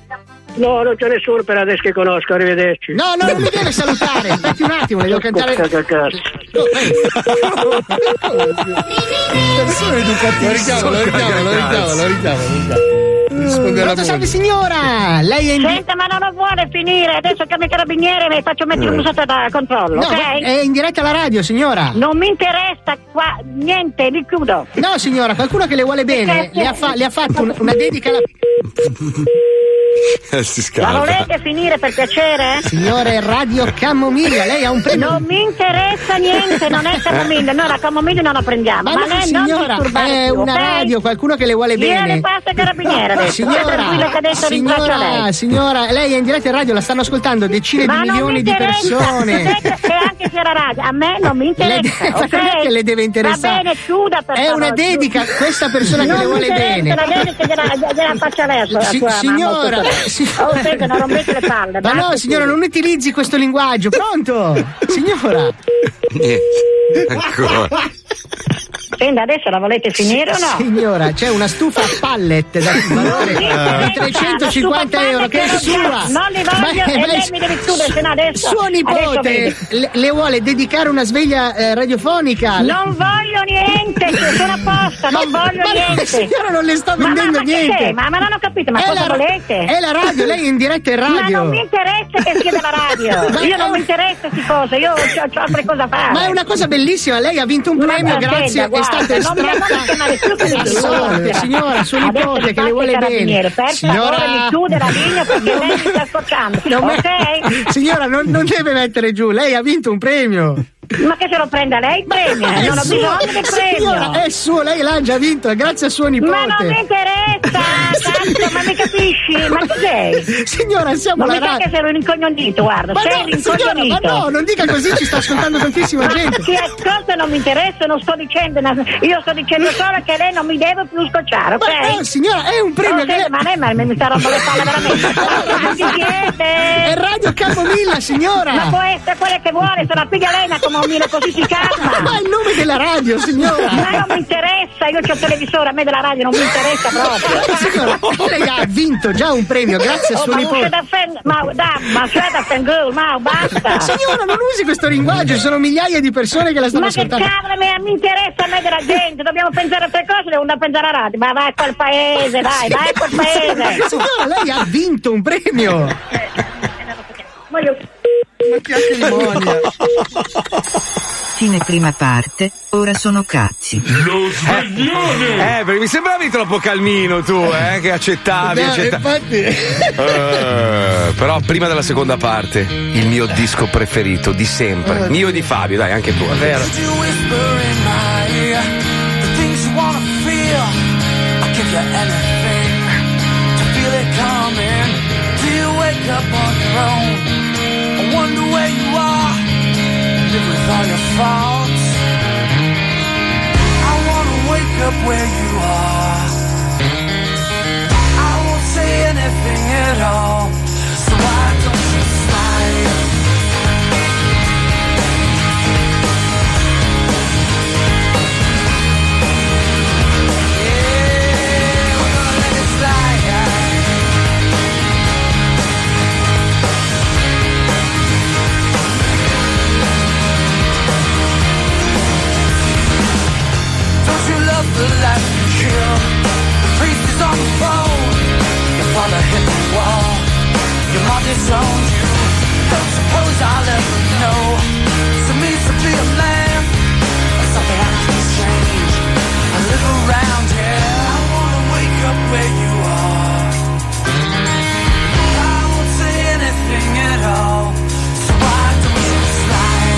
No, non c'è nessuno per adesso che conosco, arrivederci. No, no, non mi deve salutare, aspetti un attimo, le devo cantare. No, sono educatissimo. Lo richiamo, lo richiamo, lo richiamo. Pronto, salve signora, lei è in. Senta, ma non lo vuole finire, adesso chiamo il carabiniere e mi faccio mettere un musata da controllo, no, ok? È in diretta alla radio, signora. Non mi interessa qua niente, li chiudo. No, signora, qualcuno che le vuole bene, le ha, fa- le ha fatto un- una dedica alla. Ma volete finire per piacere? Signore Radio Camomilla, lei ha un premio. Non mi interessa niente, non è Camomilla, no, la Camomiglia non la prendiamo. Ma, ma lei signora, non è più, una okay? radio, qualcuno che le vuole bene. Io le passo il carabiniere adesso. Signora, adesso signora, lei. signora, lei è in diretta in radio, la stanno ascoltando decine ma di milioni di persone. E anche se era radio, a me non mi interessa. De- okay? Non è che le deve interessare. Va bene, chiuda per È una volta. dedica, questa persona non che le vuole bene. La dedica gliela, gliela faccia adesso. Si, signora. Sì. Oh, senta, non rompete le palle. Ma no, signora, non utilizzi questo linguaggio. Pronto? Signora. Niente. Ancora. Senta, adesso la volete finire S- o no? Signora, c'è una stufa a pallet dal valore di trecentocinquanta euro che è sua. Non li voglio, e lei mi deve chiudere, se no adesso. Suo nipote le, le vuole dedicare una sveglia eh, radiofonica. Non voglio niente, sono apposta, non ma, voglio ma niente. Signora, non le sto vendendo ma, ma, ma niente. Ma, ma non ho capito, ma è cosa la, volete? È la radio, lei è in diretta in radio. Ma non mi interessa che sia della radio. Ma io non mi interessa queste cose, io ho altre cose a fare. Ma è una cosa bellissima, lei ha vinto un ma premio, grazie. È stata estratta. Signora, suo nipote che le vuole bene. Per signora... favore mi chiude la linea perché lei mi sta scocciando. Ok? Signora, non, non deve mettere giù, lei ha vinto un premio. Ma che se lo prenda lei il premio? Ma non ho bisogno del premio. Signora, è suo, lei l'ha già vinto, è grazie a suo nipote. Ma non mi interessa, tanto, ma mi capisci? Ma chi sei? Signora, siamo ma la radio. Ma mi sa che sei un incognito, guarda, ma sei no, signora, ma no, non dica così, ci sta ascoltando tantissima gente. Che ascolta non mi interessa, non sto dicendo, io sto dicendo solo che lei non mi deve più scocciare, ok? Ma no, signora, è un premio. No, che... Ma lei ma mi sta rompendo le palle veramente. Ma chi siete? È Radio Camomilla, signora. Ma può essere quella che vuole, se la piglia lei la Camomilla. Così si calma. Ma è il nome della radio, signora. Ma non mi interessa, io c'ho il televisore, a me della radio non mi interessa proprio. Signora, lei ha vinto già un premio, grazie oh, a suo ma nipote. Fan, ma da, ma da fangirl, ma basta. Signora, non usi questo linguaggio, ci sono migliaia di persone che la stanno ascoltando. Ma che cavolo, mi, mi interessa a me della gente, dobbiamo pensare a tre cose, devo andare a pensare alla radio. Ma vai col paese, dai, vai col paese. Signora, lei ha vinto un premio. Ma io... Fine prima parte, ora sono cazzi. Lo sveglione! Eh, eh perché mi sembravi troppo calmino tu, eh, che accettavi. No, accettavi. Infatti... Uh, però prima della seconda parte, il mio disco preferito di sempre. Mio e di Fabio, dai, anche tu, è vero. Wonder where you are, live with all your faults. I wanna wake up where you are. I won't say anything at all, so why don't you smile? Yeah, we're gonna let it slide. The life you kill, the priest is on the phone. Your father hit the wall, your mom disowned you. Don't suppose I'll ever know. So me to be a man, something I can change. I live around here. I wanna wake up where you are. I won't say anything at all. So why don't you slide?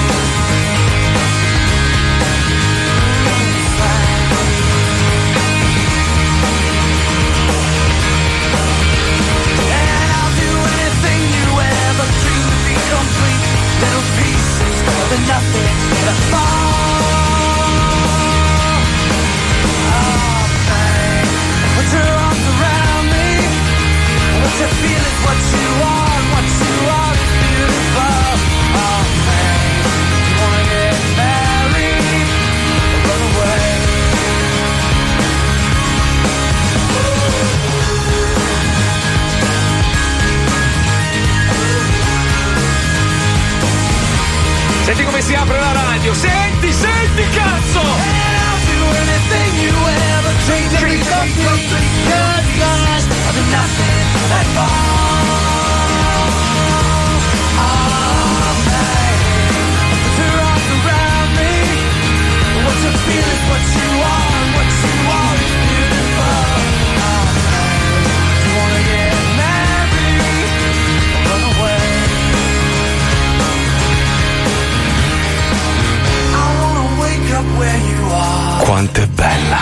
Little pieces of the nothing that fall. Oh, man. Put your arms around me. What you feel is what you are. What you are is beautiful. Oh, man. You wanna get married or run away. Senti come si apre la radio, senti, senti cazzo! And I'll do anything you ever dreamed of. Dream of complete good lies. I'll do nothing at all. All night. Put your arms around me. What you feel is what you are. What you are is beautiful. All night. You wanna get married or run away. Quanto è bella.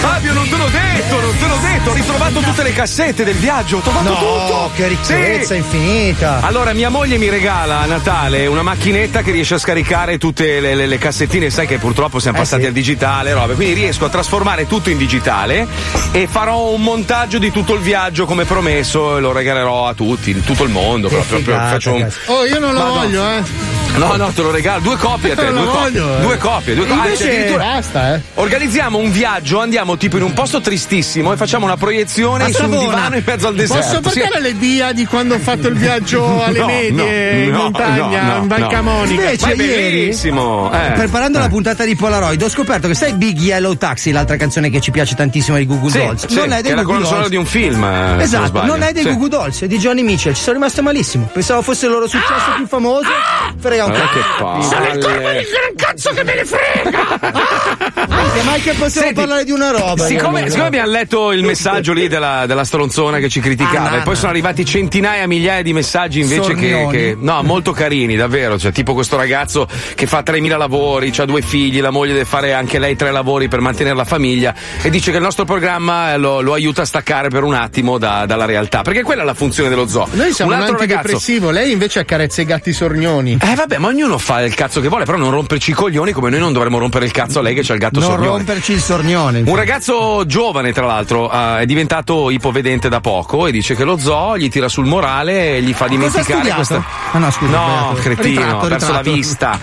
Fabio, non te l'ho detto, non te l'ho detto. ripeto, ho ritrovato tutte le cassette del viaggio, ho trovato no, tutto. No, che ricchezza sì. infinita. Allora mia moglie mi regala a Natale una macchinetta che riesce a scaricare tutte le, le, le cassettine, sai che purtroppo siamo eh passati sì. al digitale, robe, quindi riesco a trasformare tutto in digitale e farò un montaggio di tutto il viaggio come promesso e lo regalerò a tutti, tutto il mondo, che proprio, figata, faccio un... Oh, io non lo Ma voglio, no. eh. No, no, te lo regalo, due copie a te, due, voglio, copie. Eh. due copie, due copie. Invece... Ah, basta, eh. Organizziamo un viaggio, andiamo tipo in un posto tristissimo e facciamo una proiezione su un divano in mezzo al deserto. Posso portare sì. le D I A di quando ho fatto il viaggio alle no, medie no, in no, montagna, no, no, in Val Camonica? No. Invece ieri, eh. preparando eh. la puntata di Polaroid, ho scoperto che sai Big Yellow Taxi, l'altra canzone che ci piace tantissimo di Goo Goo Dolls, sì, non sì, è dei Goo Goo Dolls. È la colonna sonora di un film. Eh, esatto, non è dei sì. Goo Goo Dolls, è di Johnny Mitchell. Ci sono rimasto malissimo. Pensavo fosse il loro successo ah! più famoso. Ah! Ah, che sono il colpo di gran cazzo che me ne frega! Ah, ah, se mai che possiamo Senti, parlare di una roba. Siccome, siccome abbiamo letto il messaggio lì della, della stronzona che ci criticava, ah, e poi sono arrivati centinaia, migliaia di messaggi invece che, che. No, molto carini, davvero. Cioè, tipo questo ragazzo che fa tremila lavori, ha due figli, la moglie deve fare anche lei tre lavori per mantenere la famiglia. E dice che il nostro programma lo, lo aiuta a staccare per un attimo da, dalla realtà. Perché quella è la funzione dello zoo. Noi siamo un altro antidepressivo, ragazzo, lei invece accarezza i gatti sorgnoni. Eh, vabbè. Beh, ma ognuno fa il cazzo che vuole, però non romperci i coglioni come noi non dovremmo rompere il cazzo a lei che c'ha il gatto non sornione. Non romperci il sornione. Infatti. Un ragazzo giovane, tra l'altro, uh, è diventato ipovedente da poco e dice che lo zoo gli tira sul morale e gli fa dimenticare questa. Ah, no, scusa. No, cretino, ha perso la vista.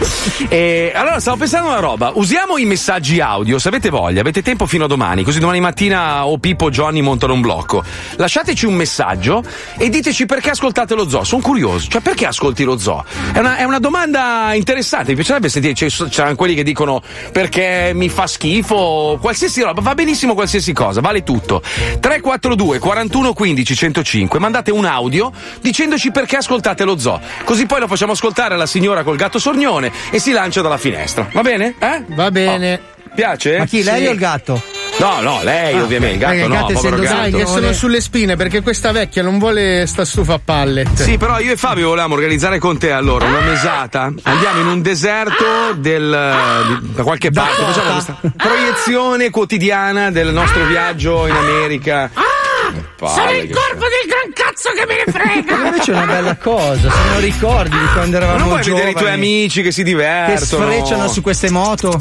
E allora stavo pensando una roba, usiamo i messaggi audio, se avete voglia, avete tempo fino a domani, così domani mattina o Pippo o Johnny montano un blocco. Lasciateci un messaggio e diteci perché ascoltate lo zoo, sono curioso, cioè perché ascolti lo zoo? È una, è una domanda domanda interessante, mi piacerebbe sentire, c'erano quelli che dicono perché mi fa schifo, qualsiasi roba, va benissimo qualsiasi cosa, vale tutto. Tre quattro due quarantuno quindici centocinque, mandate un audio dicendoci perché ascoltate lo zoo, così poi lo facciamo ascoltare alla signora col gatto sornione e si lancia dalla finestra, va bene? Eh? Va bene. Oh. Piace? Ma chi, lei sì. o il gatto? No, no, lei ah, ovviamente, il gatto no, povero gatto. Sai che sono sulle spine perché questa vecchia non vuole sta stufa a pallet. Sì, però io e Fabio volevamo organizzare con te allora una mesata. Andiamo in un deserto del di, da qualche parte, facciamo questa proiezione quotidiana del nostro viaggio in America. Palle, sono il corpo del gran cazzo che me ne frega! Invece è una bella cosa, sono ricordi di quando eravamo giovani. Ma non puoi vedere i tuoi amici che si divertono, che sfrecciano su queste moto.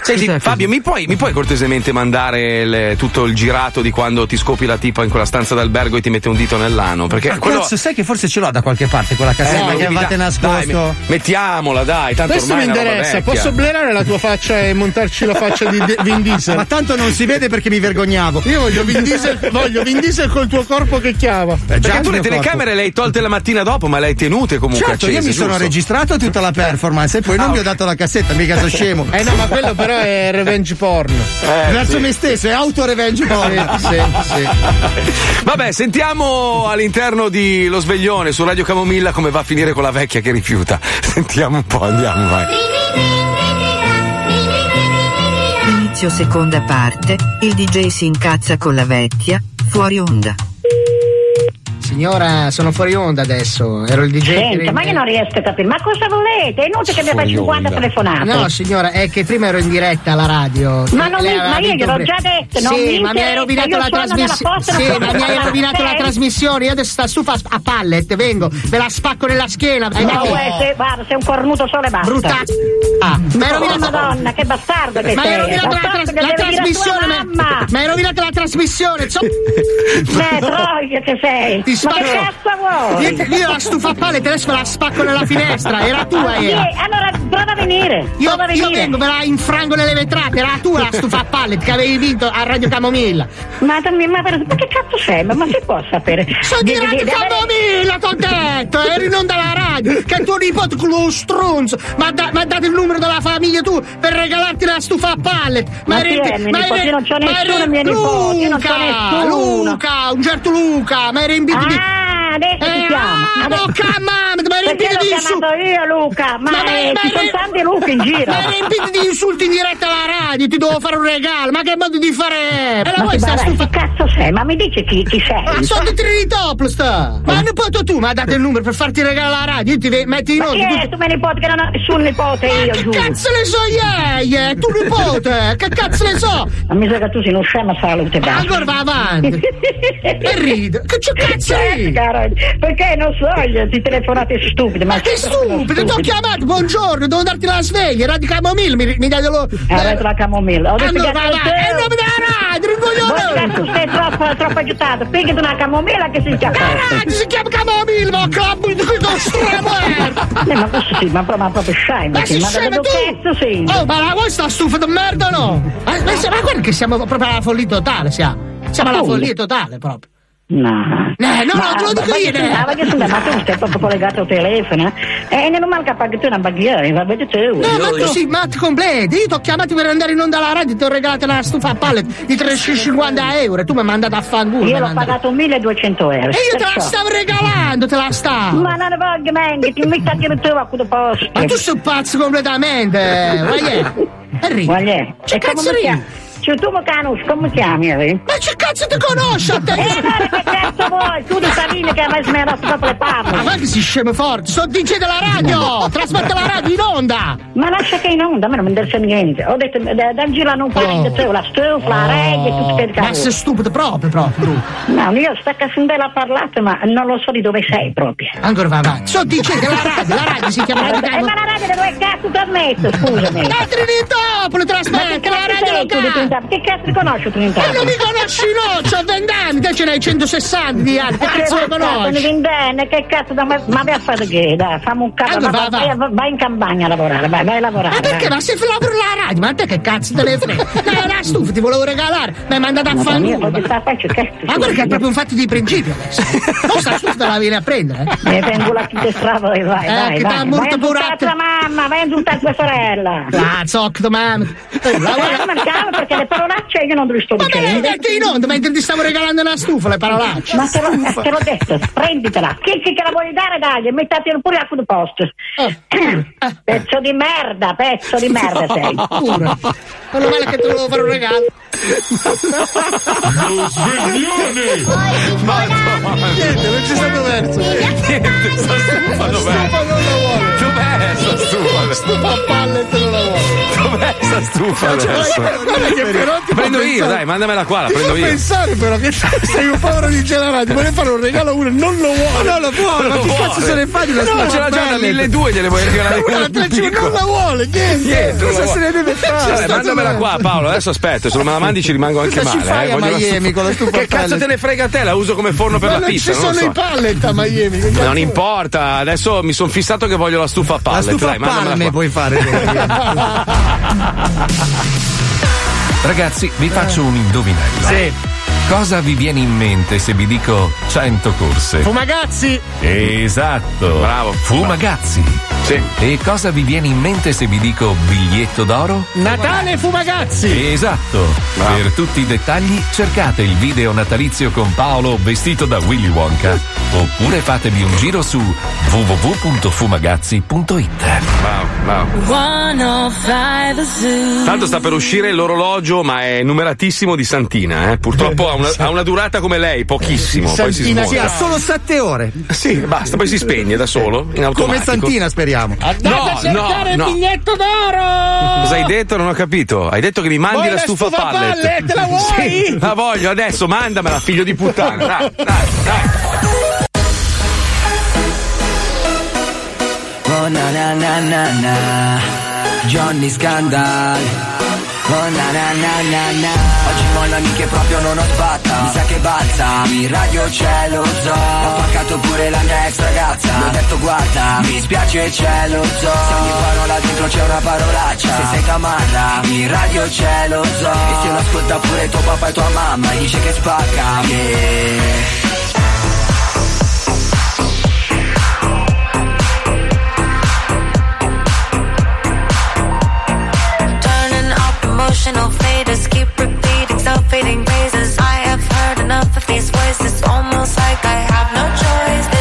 Senti, Fabio, mi puoi, mi puoi cortesemente mandare le, tutto il girato di quando ti scopi la tipa in quella stanza d'albergo e ti mette un dito nell'ano? Perché ma quello... cazzo, sai che forse ce l'ho da qualche parte quella casella eh, che avevate da... nascosto? Dai, mettiamola, dai, tanto questo ormai mi interessa, posso blerare la tua faccia e montarci la faccia di De- Vin Diesel? Ma tanto non si vede perché mi vergognavo. Io voglio Vin Diesel, voglio Vin Diesel col tuo corpo che chiava. Eh, perché già tu le telecamere corpo. le hai tolte la mattina dopo, ma le hai tenute comunque certo, accese, io mi giusto? sono registrato tutta la performance e poi ah, non okay. mi ho dato la cassetta, mica sono scemo. Eh no, ma quello però è revenge porn eh, verso sì. me stesso, è auto revenge porn. Sì, sì, sì. Vabbè, sentiamo all'interno di Lo Sveglione su Radio Camomilla come va a finire con la vecchia che rifiuta. Sentiamo un po', andiamo, vai. Inizio seconda parte, il D J si incazza con la vecchia, fuori onda. Signora, sono fuori onda adesso, ero il D J. Senta, che... ma io non riesco a capire, ma cosa volete? È inutile che mi abbia cinquanta telefonate. No, signora, è che prima ero in diretta alla radio. Ma, non mi... ma io gliel'ho pre... già detto, non sì, mi ma mi hai rovinato la trasmissione. Sì, ma mi hai rovinato la trasmissione, io adesso sta stufa a pallet, vengo, ve la spacco nella schiena. No, no. Sei, guarda, sei un cornuto solo e basta. Brutta. Ah, no, ma hai rovinato... Madonna, che bastardo che ma sei. Ma hai rovinato la, tras... la trasmissione, ma... ma hai rovinato la trasmissione. Beh, troia che sei. Ma che cazzo vuoi? Io, io la stufa a pallet adesso la spacco nella finestra, era tua allora, era. Allora prova a venire. Io, prova a venire. Io vengo, me la infrango nelle vetrate, era tua la stufa a pallet che avevi vinto a Radio Camomilla. Ma, ma, ma che cazzo sei? Ma, ma si può sapere? Sono di, di Radio di, Camomilla, t'ho detto, eri non dalla radio, che tuo nipote con lo stronzo, ma da, ma dato il numero della famiglia tu per regalarti la stufa a pallet. Ma, ma eri, è mio ma nipote, eri, io non c'ho nessuno, mio nipote, io non c'ho nessuno. Luca, un certo Luca, ma eri in Ah, adesso eh, ti chiamo. Ah, adesso... Bocca, mamma, ma riempite di insulti. Io, Luca, ma, ma, eh, ma ci ma sono tanti Luca in giro. Ma riempite di insulti in diretta alla radio, ti devo fare un regalo. Ma che modo di fare? Ma che stufa... cazzo sei? Ma mi dici chi, chi sei? Ma sono di Trinitopolo, sta. Ma eh. nipote tu, ma date il numero per farti regalare la radio. Io ti ve... metti in ordine. Ma chi è? Tu me nipote che non ho nessun nipote ma io, che giù. Cazzo ne so, yeah, yeah. Tu nipote, che cazzo ne so? Ma mi sa che tu sei uno scemo a salute. Ma allora va avanti. E rido. Che c'ho cazzo lì? Perché non so, io ti telefonate stupide. Ma, ma che stupido? Ti ho chiamato, buongiorno, devo darti la sveglia, Radio Camomilla, mi, mi dai lo... Ah, Radio la Camomilla. Ho detto allora, che... Allora, e non mi dai radio, tu sei troppo, troppo agitato, pigliati una camomilla che si chiama... La radio si chiama Camomilla, ma clap, non stramo. Ma questo sì, ma proprio scemo. Ma si scemo tu? Oh, ma la vuoi sta stufa di merda o no? Ma guarda che siamo proprio alla follia totale, siamo. Siamo alla follia totale proprio. No, eh, no, ma, no, te lo dico io. Ma che sono ma tu stai proprio collegato al telefono? E non manca pagare tu una baghiera, va bene te. No, ma tu sei matto completo. Io ti ho chiamato per andare in onda alla radio, ti ho regalato la stufa a pallet di trecentocinquanta euro e tu mi hai mandato a fanculo. Io l'ho pagato milleduecento euro. E io te la stavo regalando, te la stavo. Ma non voglio niente, ti metto anche il tuo a quello posto. Ma tu sei pazzo completamente. Guagliè. Guagliè. Che cazzo ria? Cioè, tu mi conosci, come chiami? Eh? Ma che cazzo ti conosci a te? Eh, allora, che cazzo vuoi? Tu di Savini che avessi mai rotto proprio le palle. Ma guarda che si scemo forte, sono D J della radio! Trasmette la radio in onda! Ma lascia che in onda, a me non mi interessa niente. Ho detto, dal giro non parli, oh. la stufa, la reggae, tutto per caso. Ma sei stupido proprio, proprio. No, io sta cassandella a parlato, ma non lo so di dove sei proprio. Ancora va avanti. Sono D J della radio, la radio si chiama Radio Camomilla. Eh, ma la radio da dove cazzo ti ha messo, scusami? Da Trinitopolo trasmette la radio locale! Che cazzo ti conosci tu? Ma non mi conosci no, c'ho vent'anni, te ce n'hai centosessanta di anni, che cazzo lo conosci? Vent'anni, che cazzo da ma, ma vai a fare che? Dai, fammi un cazzo, allora, ma, va, va. Vai, vai in campagna a lavorare, vai, vai a lavorare. Ma perché? Vai. Ma se lavoro la radio, ma te che cazzo te ne frega? Dai, era stufa, ti volevo regalare, mi hai mandato a fare nulla. Ma guarda che è proprio un fatto di principio adesso. Non sta stufa, te la vieni a prendere. Eh? Mi tengo la chiesa strada e vai, eh, vai, che vai. Vai a insultare tua mamma, vai a insultare tua sorella. Ah, zocco, mamma. Perché le parolacce io non te le sto dicendo. Ma me le hai detto in onda mentre ti stavo regalando una stufa le parolacce. Ma te l'ho, te l'ho detto, prenditela. Chi, chi te la vuoi dare, dagli e mettatela pure a quel posto. Eh. Eh. Pezzo di merda, pezzo di merda sei. Pure. Non è male che te volevo fare un regalo. Lo sveglione! Ma niente, non c'è stato verso. Niente, sta stufa dov'è? Dov'è sta stufa? Stufa a palle te non la vuoi. Dov'è sta stufa adesso? Che però ti prendo io, pensare. Dai, mandamela qua, la ti prendo io. Pensare però che sei un povero di generale, ti vuole fare un regalo a uno, non lo vuole. Non lo vuole, ma che cazzo se ne fa di una no, ma ce l'ha già da milleduecento, gliele vuoi regalare una non la vuole, niente. niente cosa vuole. Se ne deve fare? Mandamela qua, Paolo, adesso aspetto, se non me la mandi ci rimango anche cosa male. Ci fai eh, a Miami con la stufa? Che cazzo te ne frega a te? La uso come forno per ma la pizza. Ma non ci sono i pallet a Miami. Non importa, adesso mi sono fissato che voglio la stufa a pallet. La stufa a pallet puoi fare. Ragazzi, vi faccio un indovinello. Sì. Cosa vi viene in mente se vi dico cento corse? Fumagazzi! Esatto. Bravo. Fumagazzi. Sì. E cosa vi viene in mente se vi dico biglietto d'oro? Natale Fumagazzi. Esatto. Bravo. Per tutti i dettagli cercate il video natalizio con Paolo vestito da Willy Wonka oppure fatevi un giro su w w w punto fumagazzi punto i t. Bravo, bravo. Tanto sta per uscire l'orologio ma è numeratissimo di Santina, eh? Purtroppo ha una, ha una durata come lei, pochissimo. Santina poi si smonta. Sì, ha solo sette ore. Sì, basta, poi si spegne da solo in automatico. Come Santina speriamo. Andate no, a cercare no, no. il biglietto d'oro! Cosa hai detto? Non ho capito. Hai detto che mi mandi vuoi la stufa, stufa pallet. pallet. Te la vuoi? Sì, la voglio adesso, mandamela, figlio di puttana. Dai, dai, dai. Oh na na na na na. Johnny Scandal. Oh na na na na na. Oggi mollami che proprio non ho sbatta. Mi sa che balza, mi radio c'è lo zoo. Ho pagato pure la mia ex ragazza. L'ho detto guarda, mi spiace c'è lo zoo. Se ogni parola dentro c'è una parolaccia. Se sei tamarra, mi radio c'è lo zoo. E se lo ascolta pure tuo papà e tua mamma, dice che spacca me yeah. Faders keep repeating self-fading phrases. I have heard enough of these voices. Almost like I have no choice.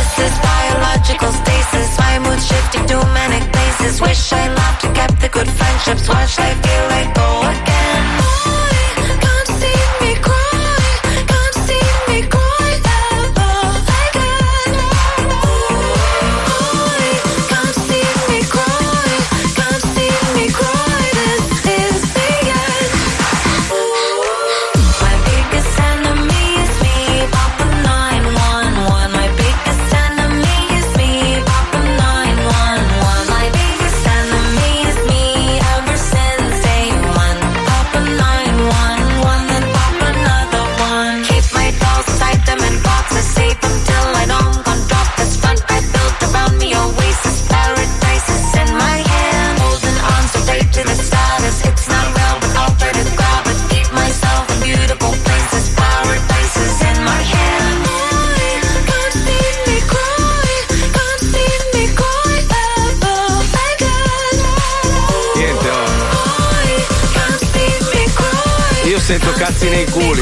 Sento cazzi nei culi.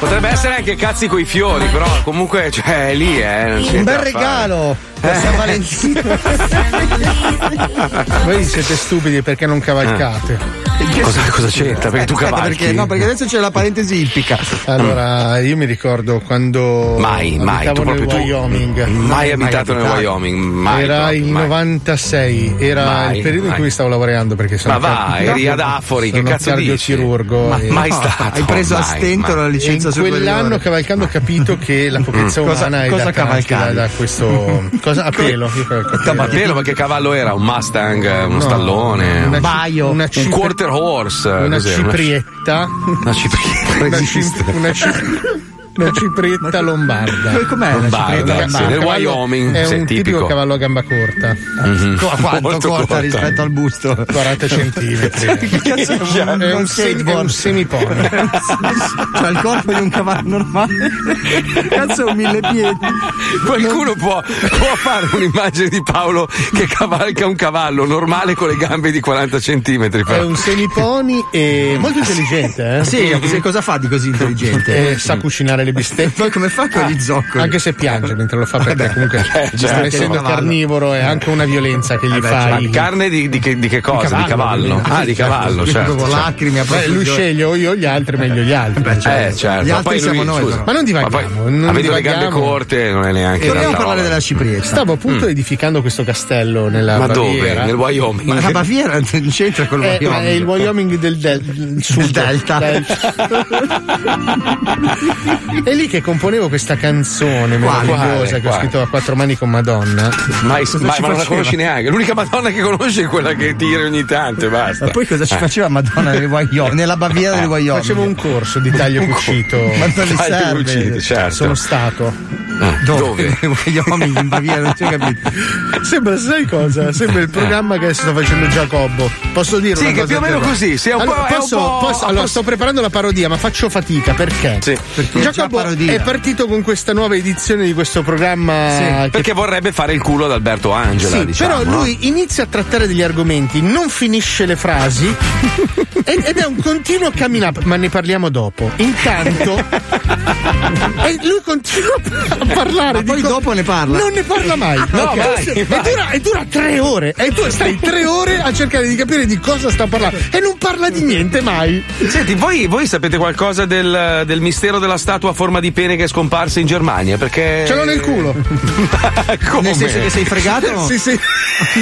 Potrebbe essere anche cazzi coi fiori, però comunque cioè è lì, eh. Un bel regalo per eh. San Valentino. Voi siete stupidi perché non cavalcate. Ah. Cosa, cosa c'entra? Perché tu cavalchi? Perché, no, perché adesso c'è la parentesi ippica. Allora, io mi ricordo quando mai, mai, tu nel Wyoming. Tu, mai, mai abitato mai nel Wyoming. Mai, era proprio, il novantasei, era mai, il periodo mai. in cui stavo lavorando perché sono. Ma vai, car- eri ad Afori, che cazzo dici? Cardiocirurgo. Ma, e... mai stato. Hai preso mai, a stento mai. la licenza superiore. Quell'anno cavalcando ho capito che la potenza umana è datata da questo. Cosa? A pelo. A pelo, ma che cavallo era? Un Mustang, uno no, stallone, una un baio, una cipri- un quarter horse, una ciprietta, una ciprietta, una ciprietta, una ciprietta. Una ciprietta lombarda. Com'è? Lombarda, sì, nel Wyoming. È un tipico cavallo a gamba corta. Mm-hmm. Quanto corta, corta rispetto al busto? quaranta centimetri. È un semipone. Cioè il corpo di un cavallo normale. Cazzo, un mille piedi. Qualcuno può, può fare un'immagine di Paolo che cavalca un cavallo normale con le gambe di quaranta centimetri. Però. È un semiponi e molto intelligente. Eh? Sì, sì, cosa fa di così intelligente? Eh, sa cucinare le bistecche. Poi come fa con ah, gli zoccoli? Anche se piange mentre lo fa, perché comunque eh, cioè, essendo carnivoro è anche una violenza che gli eh, fai. Cioè, carne di, di, che, di che cosa? Di cavallo? Di cavallo. Ah, di cavallo, ah, certo. Certo. Lacrime, beh, lui sceglie o io o gli altri, meglio gli altri. Beh, certo. Eh, certo. Gli altri poi siamo lui, noi. Scusa. Ma non divaghiamo. Avevi le gambe corte, non è neanche. Vogliamo parlare della ciprietta. Stavo appunto mm. edificando questo castello nella ma Baviera. Dove? Nel Wyoming. Ma la Baviera non c'entra con il Wyoming. È il Wyoming del Delta. È lì che componevo questa canzone meravigliosa che ho scritto a quattro mani con Madonna. Ma, ma, ma non la conosci neanche. L'unica Madonna che conosci è quella che tiri ogni tanto e basta. Ma poi cosa ci faceva Madonna nelle Wyoming, nella Baviera delle Wyoming? Facevo un corso di taglio un cucito. Co- ma non taglio cucito, certo. Sono stato ah, dove? Dove? Wyoming, in Baviera, non ci ho capito. Sembra, sai cosa? Sembra il programma che adesso sta facendo Giacobbo. Posso dire? Sì, una che cosa più o meno così. Sì, è un allora, po', posso, è un po'... Posso, allora, posso... sto preparando la parodia, ma faccio fatica perché? Sì. Perché Giacobbo è partito con questa nuova edizione di questo programma sì, che... perché vorrebbe fare il culo ad Alberto Angela, sì, diciamo, però lui no? inizia a trattare degli argomenti, non finisce le frasi ed è un continuo cammin up, ma ne parliamo dopo. Intanto e lui continua a parlare, ma poi dico, dopo ne parla, non ne parla mai, no, okay. vai, vai. E, dura, e dura tre ore e tu stai tre ore a cercare di capire di cosa sta parlando e non parla di niente mai. Senti, voi, voi sapete qualcosa del, del mistero della statua a forma di pene che è scomparsa in Germania? Perché ce l'ho nel culo. Come? Nel senso che sei fregato? Sì, sì.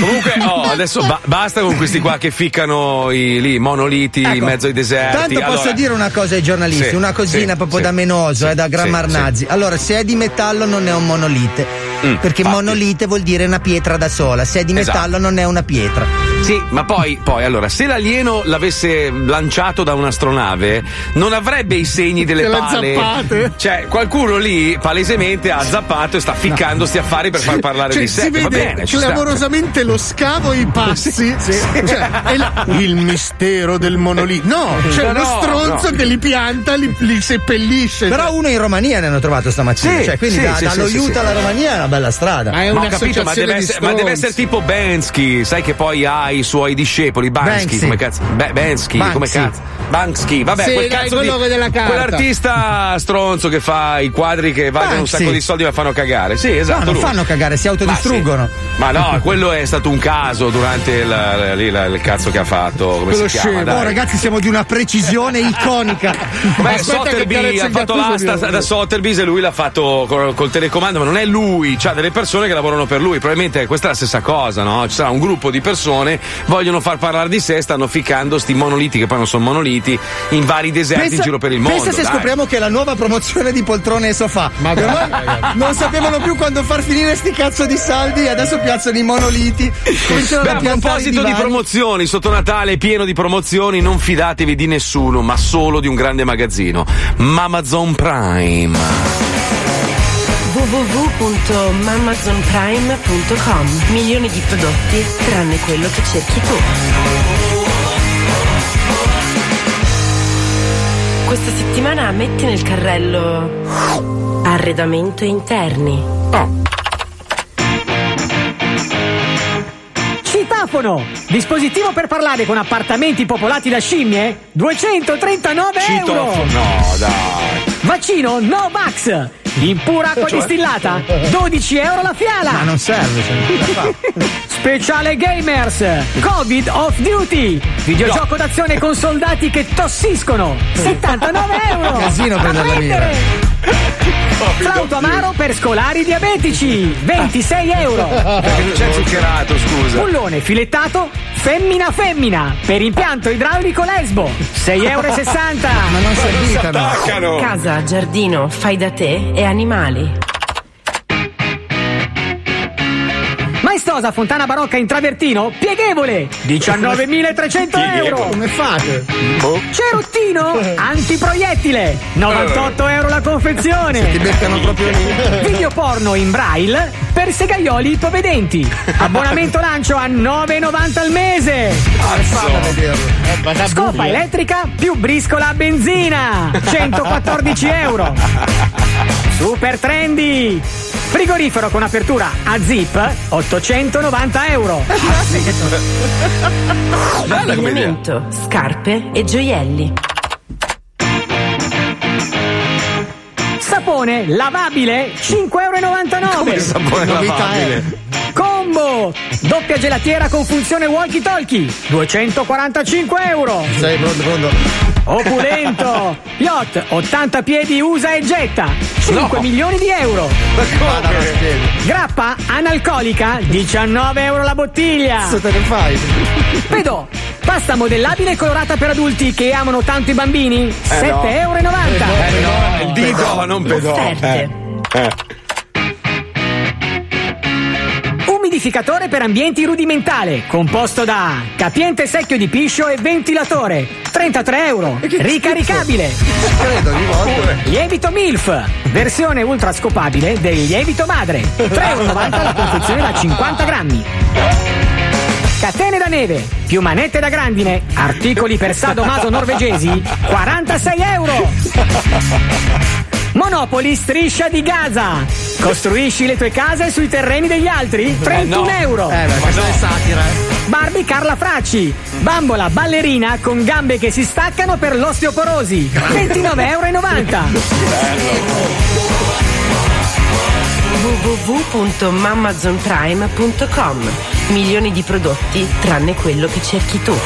Comunque oh, adesso ba- basta con questi qua che ficcano i lì, monoliti ecco, in mezzo ai deserti. Tanto allora, posso dire una cosa ai giornalisti, sì, una cosina sì, proprio sì, da menoso, sì, eh, da Grammarnazzi. Sì, sì. Allora, se è di metallo non è un monolite, mm, perché fatti. monolite vuol dire una pietra da sola, se è di metallo esatto. non è una pietra. Sì, ma poi, poi, allora, se l'alieno l'avesse lanciato da un'astronave, non avrebbe i segni delle pale. Zappate. Cioè, qualcuno lì, palesemente, ha zappato e sta ficcando no. sti affari per far parlare cioè, di sé. Si vede va bene, clamorosamente sta. lo scavo e i passi. Sì, sì. Cioè, è la, il mistero del monolito. No, c'è cioè no, uno stronzo no. che li pianta, li, li seppellisce. Però uno in Romania ne hanno trovato stamattina. Sì, cioè, quindi sì, da, sì, dallo sì, Utah alla sì. Romania è una bella strada. Ma è una capito, ma deve, essere, ma deve essere tipo Banksy, sai che poi ha i suoi discepoli, Banksy, come cazzo? Be- Banksy, Banksy, come cazzo? Banksy, vabbè, sì, quel cazzo di, della carta. Quell'artista stronzo che fa i quadri che valgono un sacco di soldi ma fanno cagare. Sì, esatto. No, non lui. Fanno cagare, si autodistruggono. Ma, sì. ma no, quello è stato un caso durante la, la, la, la, il cazzo che ha fatto, come quello si chiama? Dai. Oh, ragazzi, siamo di una precisione iconica. Beh, Sotheby's ha fatto l'asta da Sotheby's e lui l'ha fatto col, col telecomando, ma non è lui, c'ha delle persone che lavorano per lui. Probabilmente questa è la stessa cosa, no? Ci sarà un gruppo di persone, vogliono far parlare di sé, stanno ficcando sti monoliti che poi non sono monoliti in vari deserti pensa, in giro per il mondo. Pensa se dai. scopriamo che è la nuova promozione di poltrone e sofà. Ma dai, non sapevano più quando far finire sti cazzo di saldi e adesso piazzano i monoliti. Beh, a proposito di promozioni, sotto Natale è pieno di promozioni, non fidatevi di nessuno, ma solo di un grande magazzino, Amazon Prime. w w w punto amazon prime punto com Milioni di prodotti tranne quello che cerchi tu. Questa settimana metti nel carrello arredamento interni. Oh. Citofono, dispositivo per parlare con appartamenti popolati da scimmie, duecentotrentanove Citofono. Euro. No, dai. Vaccino No Vax, in pura acqua cioè? distillata, dodici euro la fiala. Ma non serve. Speciale Gamers, Covid Off Duty, videogioco no. d'azione con soldati che tossiscono, settantanove euro. Casino per la mia. Flauto amaro per scolari diabetici, ventisei euro. Perché non c'è zuccherato, scusa. Bullone filettato femmina femmina per impianto idraulico lesbo, sei euro e sessanta. Ma non si attaccano. Casa, giardino, fai da te e animali. Maestosa fontana barocca in travertino pieghevole, diciannovemilatrecento euro. Come fate? Boh. Ceruttino antiproiettile, novantotto euro la confezione. Se ti beccano proprio lì. Video porno in braille per segaioli ipovedenti, abbonamento lancio a nove e novanta al mese. Scopa elettrica più briscola a benzina, centoquattordici euro. Super trendy, frigorifero con apertura a zip, ottocentonovanta euro. Abbigliamento, scarpe e gioielli. Sapone lavabile, cinque e novantanove euro. Sapone lavabile. Combo, doppia gelatiera con funzione walkie talkie, duecentoquarantacinque euro. Sei pronto, pronto. Opulento yacht ottanta piedi usa e getta, cinque no. milioni di euro. Grappa analcolica, diciannove euro la bottiglia. Cosa te ne fai? Pedò, pasta modellabile colorata per adulti che amano tanto i bambini, eh sette e novanta euro. No. Eh no, il dito non pedò. Eh. Eh. Umidificatore per ambienti rudimentale, composto da capiente secchio di piscio e ventilatore, trentatré euro, ricaricabile. Credo di volta. Lievito MILF, versione ultra scopabile del lievito madre, tre e novanta la confezione da cinquanta grammi. Catene da neve, più manette da grandine, articoli per sadomaso norvegesi, quarantasei euro. Monopoli striscia di Gaza, costruisci le tue case sui terreni degli altri, trentuno euro. Eh, ma questa è satira. Barbie Carla Fracci, bambola ballerina con gambe che si staccano per l'osteoporosi, ventinove e novanta euro. w w w punto amazon prime punto com Milioni di prodotti tranne quello che cerchi tu.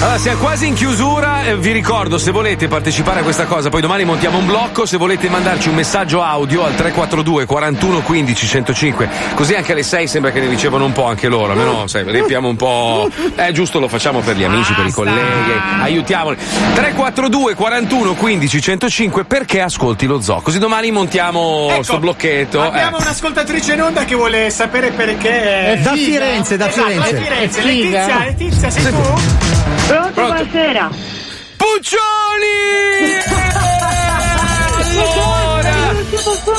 Allora, siamo quasi in chiusura, eh, vi ricordo, se volete partecipare a questa cosa, poi domani montiamo un blocco, se volete mandarci un messaggio audio al tre quattro due quarantuno quindici centocinque, così anche alle sei sembra che ne ricevono un po' anche loro, almeno sai, riempiamo un po', è eh, giusto, lo facciamo per gli amici, per i colleghi, aiutiamoli. tre quattro due quarantuno quindici centocinque perché ascolti lo zoo, così domani montiamo ecco, sto blocchetto. Abbiamo eh. un'ascoltatrice in onda che vuole sapere perché. È da Firenze, da esatto, Firenze. Firenze. Letizia, Letizia, sei tu? Pronto, Pronto, buonasera. Puccioni! Allora,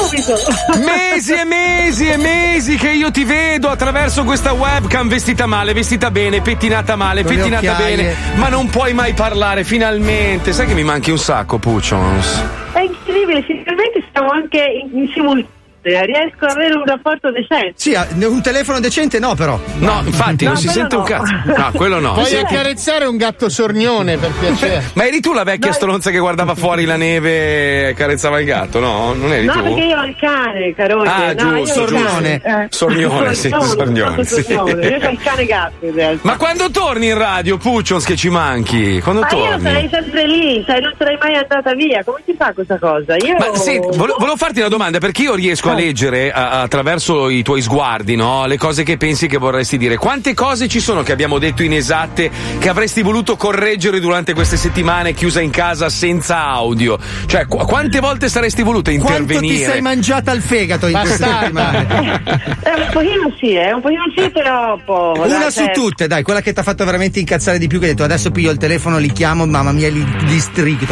mesi e mesi e mesi che io ti vedo attraverso questa webcam vestita male, vestita bene, pettinata male, con pettinata bene, ma non puoi mai parlare, finalmente. Sai che mi manchi un sacco, Puccions? È incredibile, finalmente stavo anche in, in simultaneo. decente, riesco ad avere un rapporto decente. Sì, un telefono decente no, però. No, infatti, no, non si sente no. un cazzo. No, quello no. Voglio accarezzare un gatto sornione, per piacere. Ma eri tu la vecchia no, stronza che guardava fuori la neve e carezzava il gatto, no? Non eri no, tu? No, perché io ho il cane, Carone. Ah, no, giusto, sornione. Eh. Sornione, sì, sornione. Sì. sornione. Io ho il cane gatto, in realtà. Ma quando torni in radio, Puccions, che ci manchi? Quando ma torni? Ma io sarei sempre lì, sai, non sarei mai andata via. Come si fa questa cosa? Io... Ma sì, volevo, volevo farti una domanda, perché io riesco a leggere a, attraverso i tuoi sguardi, no? Le cose che pensi che vorresti dire. Quante cose ci sono che abbiamo detto inesatte, che avresti voluto correggere durante queste settimane chiusa in casa senza audio? Cioè, qu- quante volte saresti voluta intervenire? Quanto ti sei mangiata il fegato in queste settimane? Eh, un pochino sì, eh, un pochino sì, però po'. Una dai, su certo. tutte, dai, quella che ti ha fatto veramente incazzare di più, che hai detto adesso piglio il telefono, li chiamo, mamma mia, li, li stricto.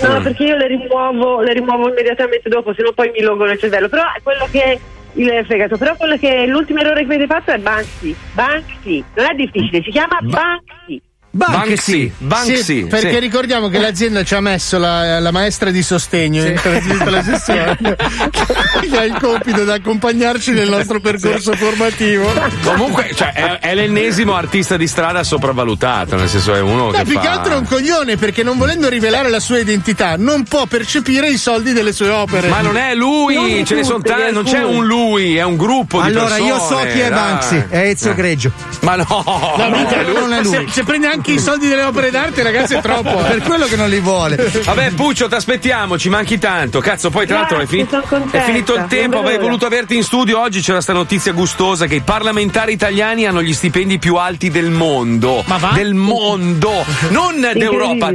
No, perché io le rimuovo, le rimuovo immediatamente dopo, sennò poi mi logoro il cervello. Però è quello che il fegato. Però quello che l'ultimo errore che avete fatto è Banksy. Banksy, non è difficile, si chiama Banksy. Banksy, Banksy, sì, perché sì. ricordiamo che l'azienda ci ha messo la, la maestra di sostegno sì. in la sessione che ha il compito di accompagnarci nel nostro percorso sì. formativo. Comunque, cioè, è, è l'ennesimo artista di strada sopravvalutato, nel senso è uno no, che più fa... che altro è un coglione, perché non volendo rivelare la sua identità non può percepire i soldi delle sue opere. Ma non è lui, non ce tutte, ne sono tanti, non c'è un lui, è un gruppo allora, di persone. Allora io so chi è Banksy, è Ezio eh. Greggio. Ma no, no, no non, è lui. non è lui. Se, se prende anche i soldi delle opere d'arte, ragazzi, è troppo. Per quello che non li vuole. Vabbè, Puccio, t'aspettiamo, ci manchi tanto. Cazzo, poi tra l'altro è finito, è finito il tempo. Avrei voluto averti in studio oggi. C'era sta notizia gustosa che i parlamentari italiani hanno gli stipendi più alti del mondo. Ma va? Del mondo, non d'Europa,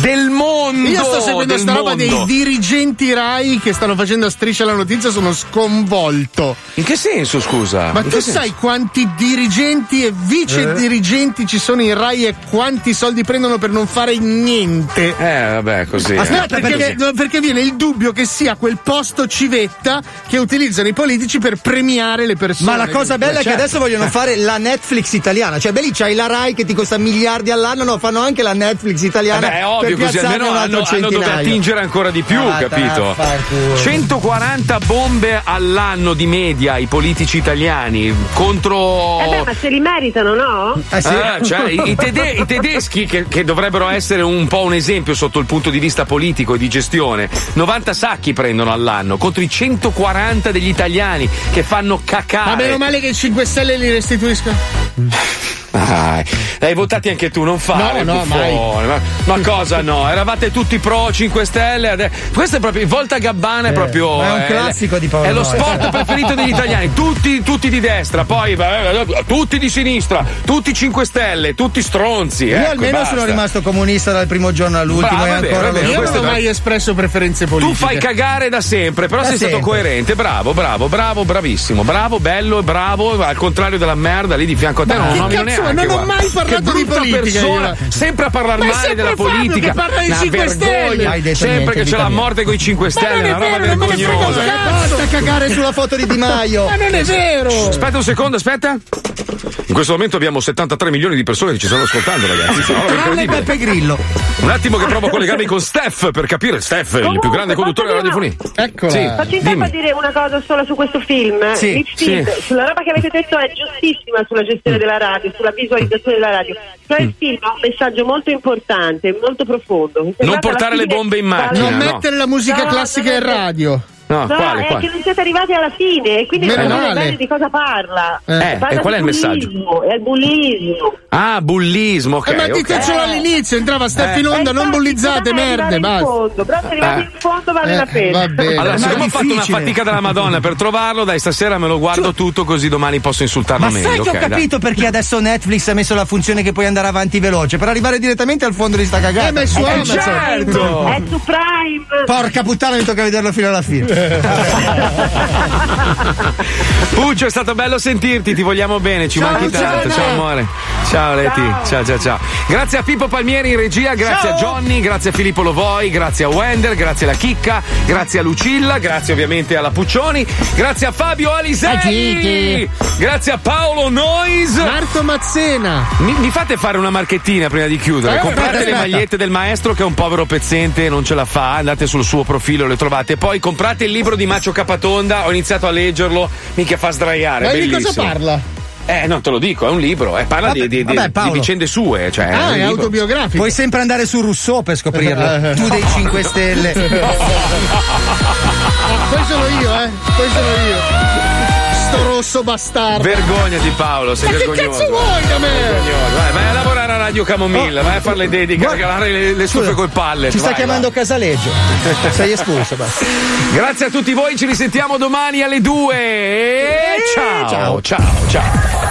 del mondo. Io sto seguendo sta roba dei dirigenti Rai che stanno facendo a Striscia la Notizia. Sono sconvolto. In che senso, scusa? Ma in tu sai quanti dirigenti e vice eh? dirigenti ci sono in Rai e quanti soldi prendono per non fare niente? Eh, vabbè, così. Aspetta, eh. perché, perché viene il dubbio che sia quel posto civetta che utilizzano i politici per premiare le persone. Ma la cosa bella è che adesso vogliono fare la Netflix italiana. Cioè, beh, lì c'hai la Rai che ti costa miliardi all'anno, no? Fanno anche la Netflix italiana. Beh, è ovvio, così almeno hanno, hanno dovuto attingere ancora di più, ah, capito? centoquaranta bombe all'anno di media i politici italiani contro. Eh, beh, ma se li meritano, no? Eh, sì. eh cioè, i, i tedeschi. I tedeschi, che, che dovrebbero essere un po' un esempio sotto il punto di vista politico e di gestione, novanta sacchi prendono all'anno contro i centoquaranta degli italiani che fanno cacare. Ma meno male che i cinque Stelle li restituiscono. Ah, l'hai votati anche tu, non fare no, no, buffone. Ma, ma cosa no? Eravate tutti pro cinque Stelle. Adesso... Questo è proprio Volta Gabbana, è proprio. Eh, è un classico di Paolo. È lo sport preferito degli italiani. Tutti, tutti di destra, poi tutti di sinistra, tutti cinque Stelle, tutti stronzi. Io ecco, almeno basta. Sono rimasto comunista dal primo giorno all'ultimo. Brava, e ancora vabbè, vabbè, io non ho mai espresso preferenze politiche. Tu fai cagare da sempre, però da sei sempre. stato coerente. Bravo, bravo, bravo, bravissimo, bravo, bello, bravo. Al contrario della merda lì di fianco a te. No, non è. Non guarda. ho mai parlato di politica persona, sempre a parlare male della Fabio politica che parla di cinque Stelle, sempre niente, che c'è la morte con i cinque Stelle, è una roba vergognosa. Basta cagare sulla foto di Di Maio. Ma non è vero. Aspetta un secondo, aspetta, in questo momento abbiamo settantatré milioni di persone che ci stanno ascoltando, ragazzi. Tranne Beppe Grillo. Un attimo che provo a collegarmi con Steph per capire. Steph, comunque, il più grande conduttore della radiofonia. Eccola. Sì, faccio in tempo a dire una cosa solo su questo film. Sì, sì. Sulla roba che avete detto è giustissima, sulla gestione della radio, sulla visualizzazione della radio. Cioè, il film ha un messaggio molto importante, molto profondo. Non portare le bombe in macchina, non mettere la musica classica in radio. No, no quale, è quale? Che non siete arrivati alla fine e quindi non sapete bene di cosa parla. Eh, parla e qual è il bullismo, messaggio? È il bullismo. Ah, bullismo, ok. Eh, ma ditecelo okay. all'inizio, entrava Steph in onda, eh, non bullizzate, merde, basta. Però se arrivate eh. in fondo vale eh, la pena. Vabbè. Allora, siccome ho fatto una fatica della Madonna per trovarlo, dai, stasera me lo guardo cioè, tutto, così domani posso insultarlo ma meglio. Ma sai okay, che ho capito dai. perché adesso Netflix ha messo la funzione che puoi andare avanti veloce per arrivare direttamente al fondo di sta cagata. Eh, ma è su eh, certo. È su Prime. Porca puttana, mi tocca vederlo fino alla fine. Puccio, è stato bello sentirti, ti vogliamo bene, ci ciao, manchi tanto. Ciao, ciao amore. Ciao Leti, ciao. ciao ciao ciao. Grazie a Pippo Palmieri in regia, grazie ciao. a Johnny, grazie a Filippo Lovoi, grazie a Wender, grazie alla Chicca, grazie a Lucilla, grazie ovviamente alla Puccioni, grazie a Fabio Alisei, grazie a Paolo Noise, Marco Mazzena. Mi, mi fate fare una marchettina prima di chiudere. Allora, comprate aspetta, le magliette aspetta. del maestro che è un povero pezzente, non ce la fa, andate sul suo profilo, le trovate, poi comprate il libro di Macio Capatonda, ho iniziato a leggerlo, mica fa sdraiare. Ma bellissimo. Di cosa parla? Eh, non te lo dico, è un libro, eh, parla vabbè, di, di, vabbè, di vicende sue, cioè. Ah, è, è autobiografico. Puoi sempre andare su Rousseau per scoprirlo. Tu dei cinque stelle. No, no. Poi sono io, eh. Poi sono io. Sto rosso bastardo. Vergognati, Paolo, sei ma vergognoso. Ma che cazzo vuoi da me? Vai, vai a lavorare a Radio Camomilla, oh, vai a fare le dediche, a regalare le, le stufe col pallet. Ci sta vai, chiamando vai. Casaleggio. Sei espulso, basta. Grazie a tutti voi, ci risentiamo domani alle due. E ciao, ciao, ciao, ciao.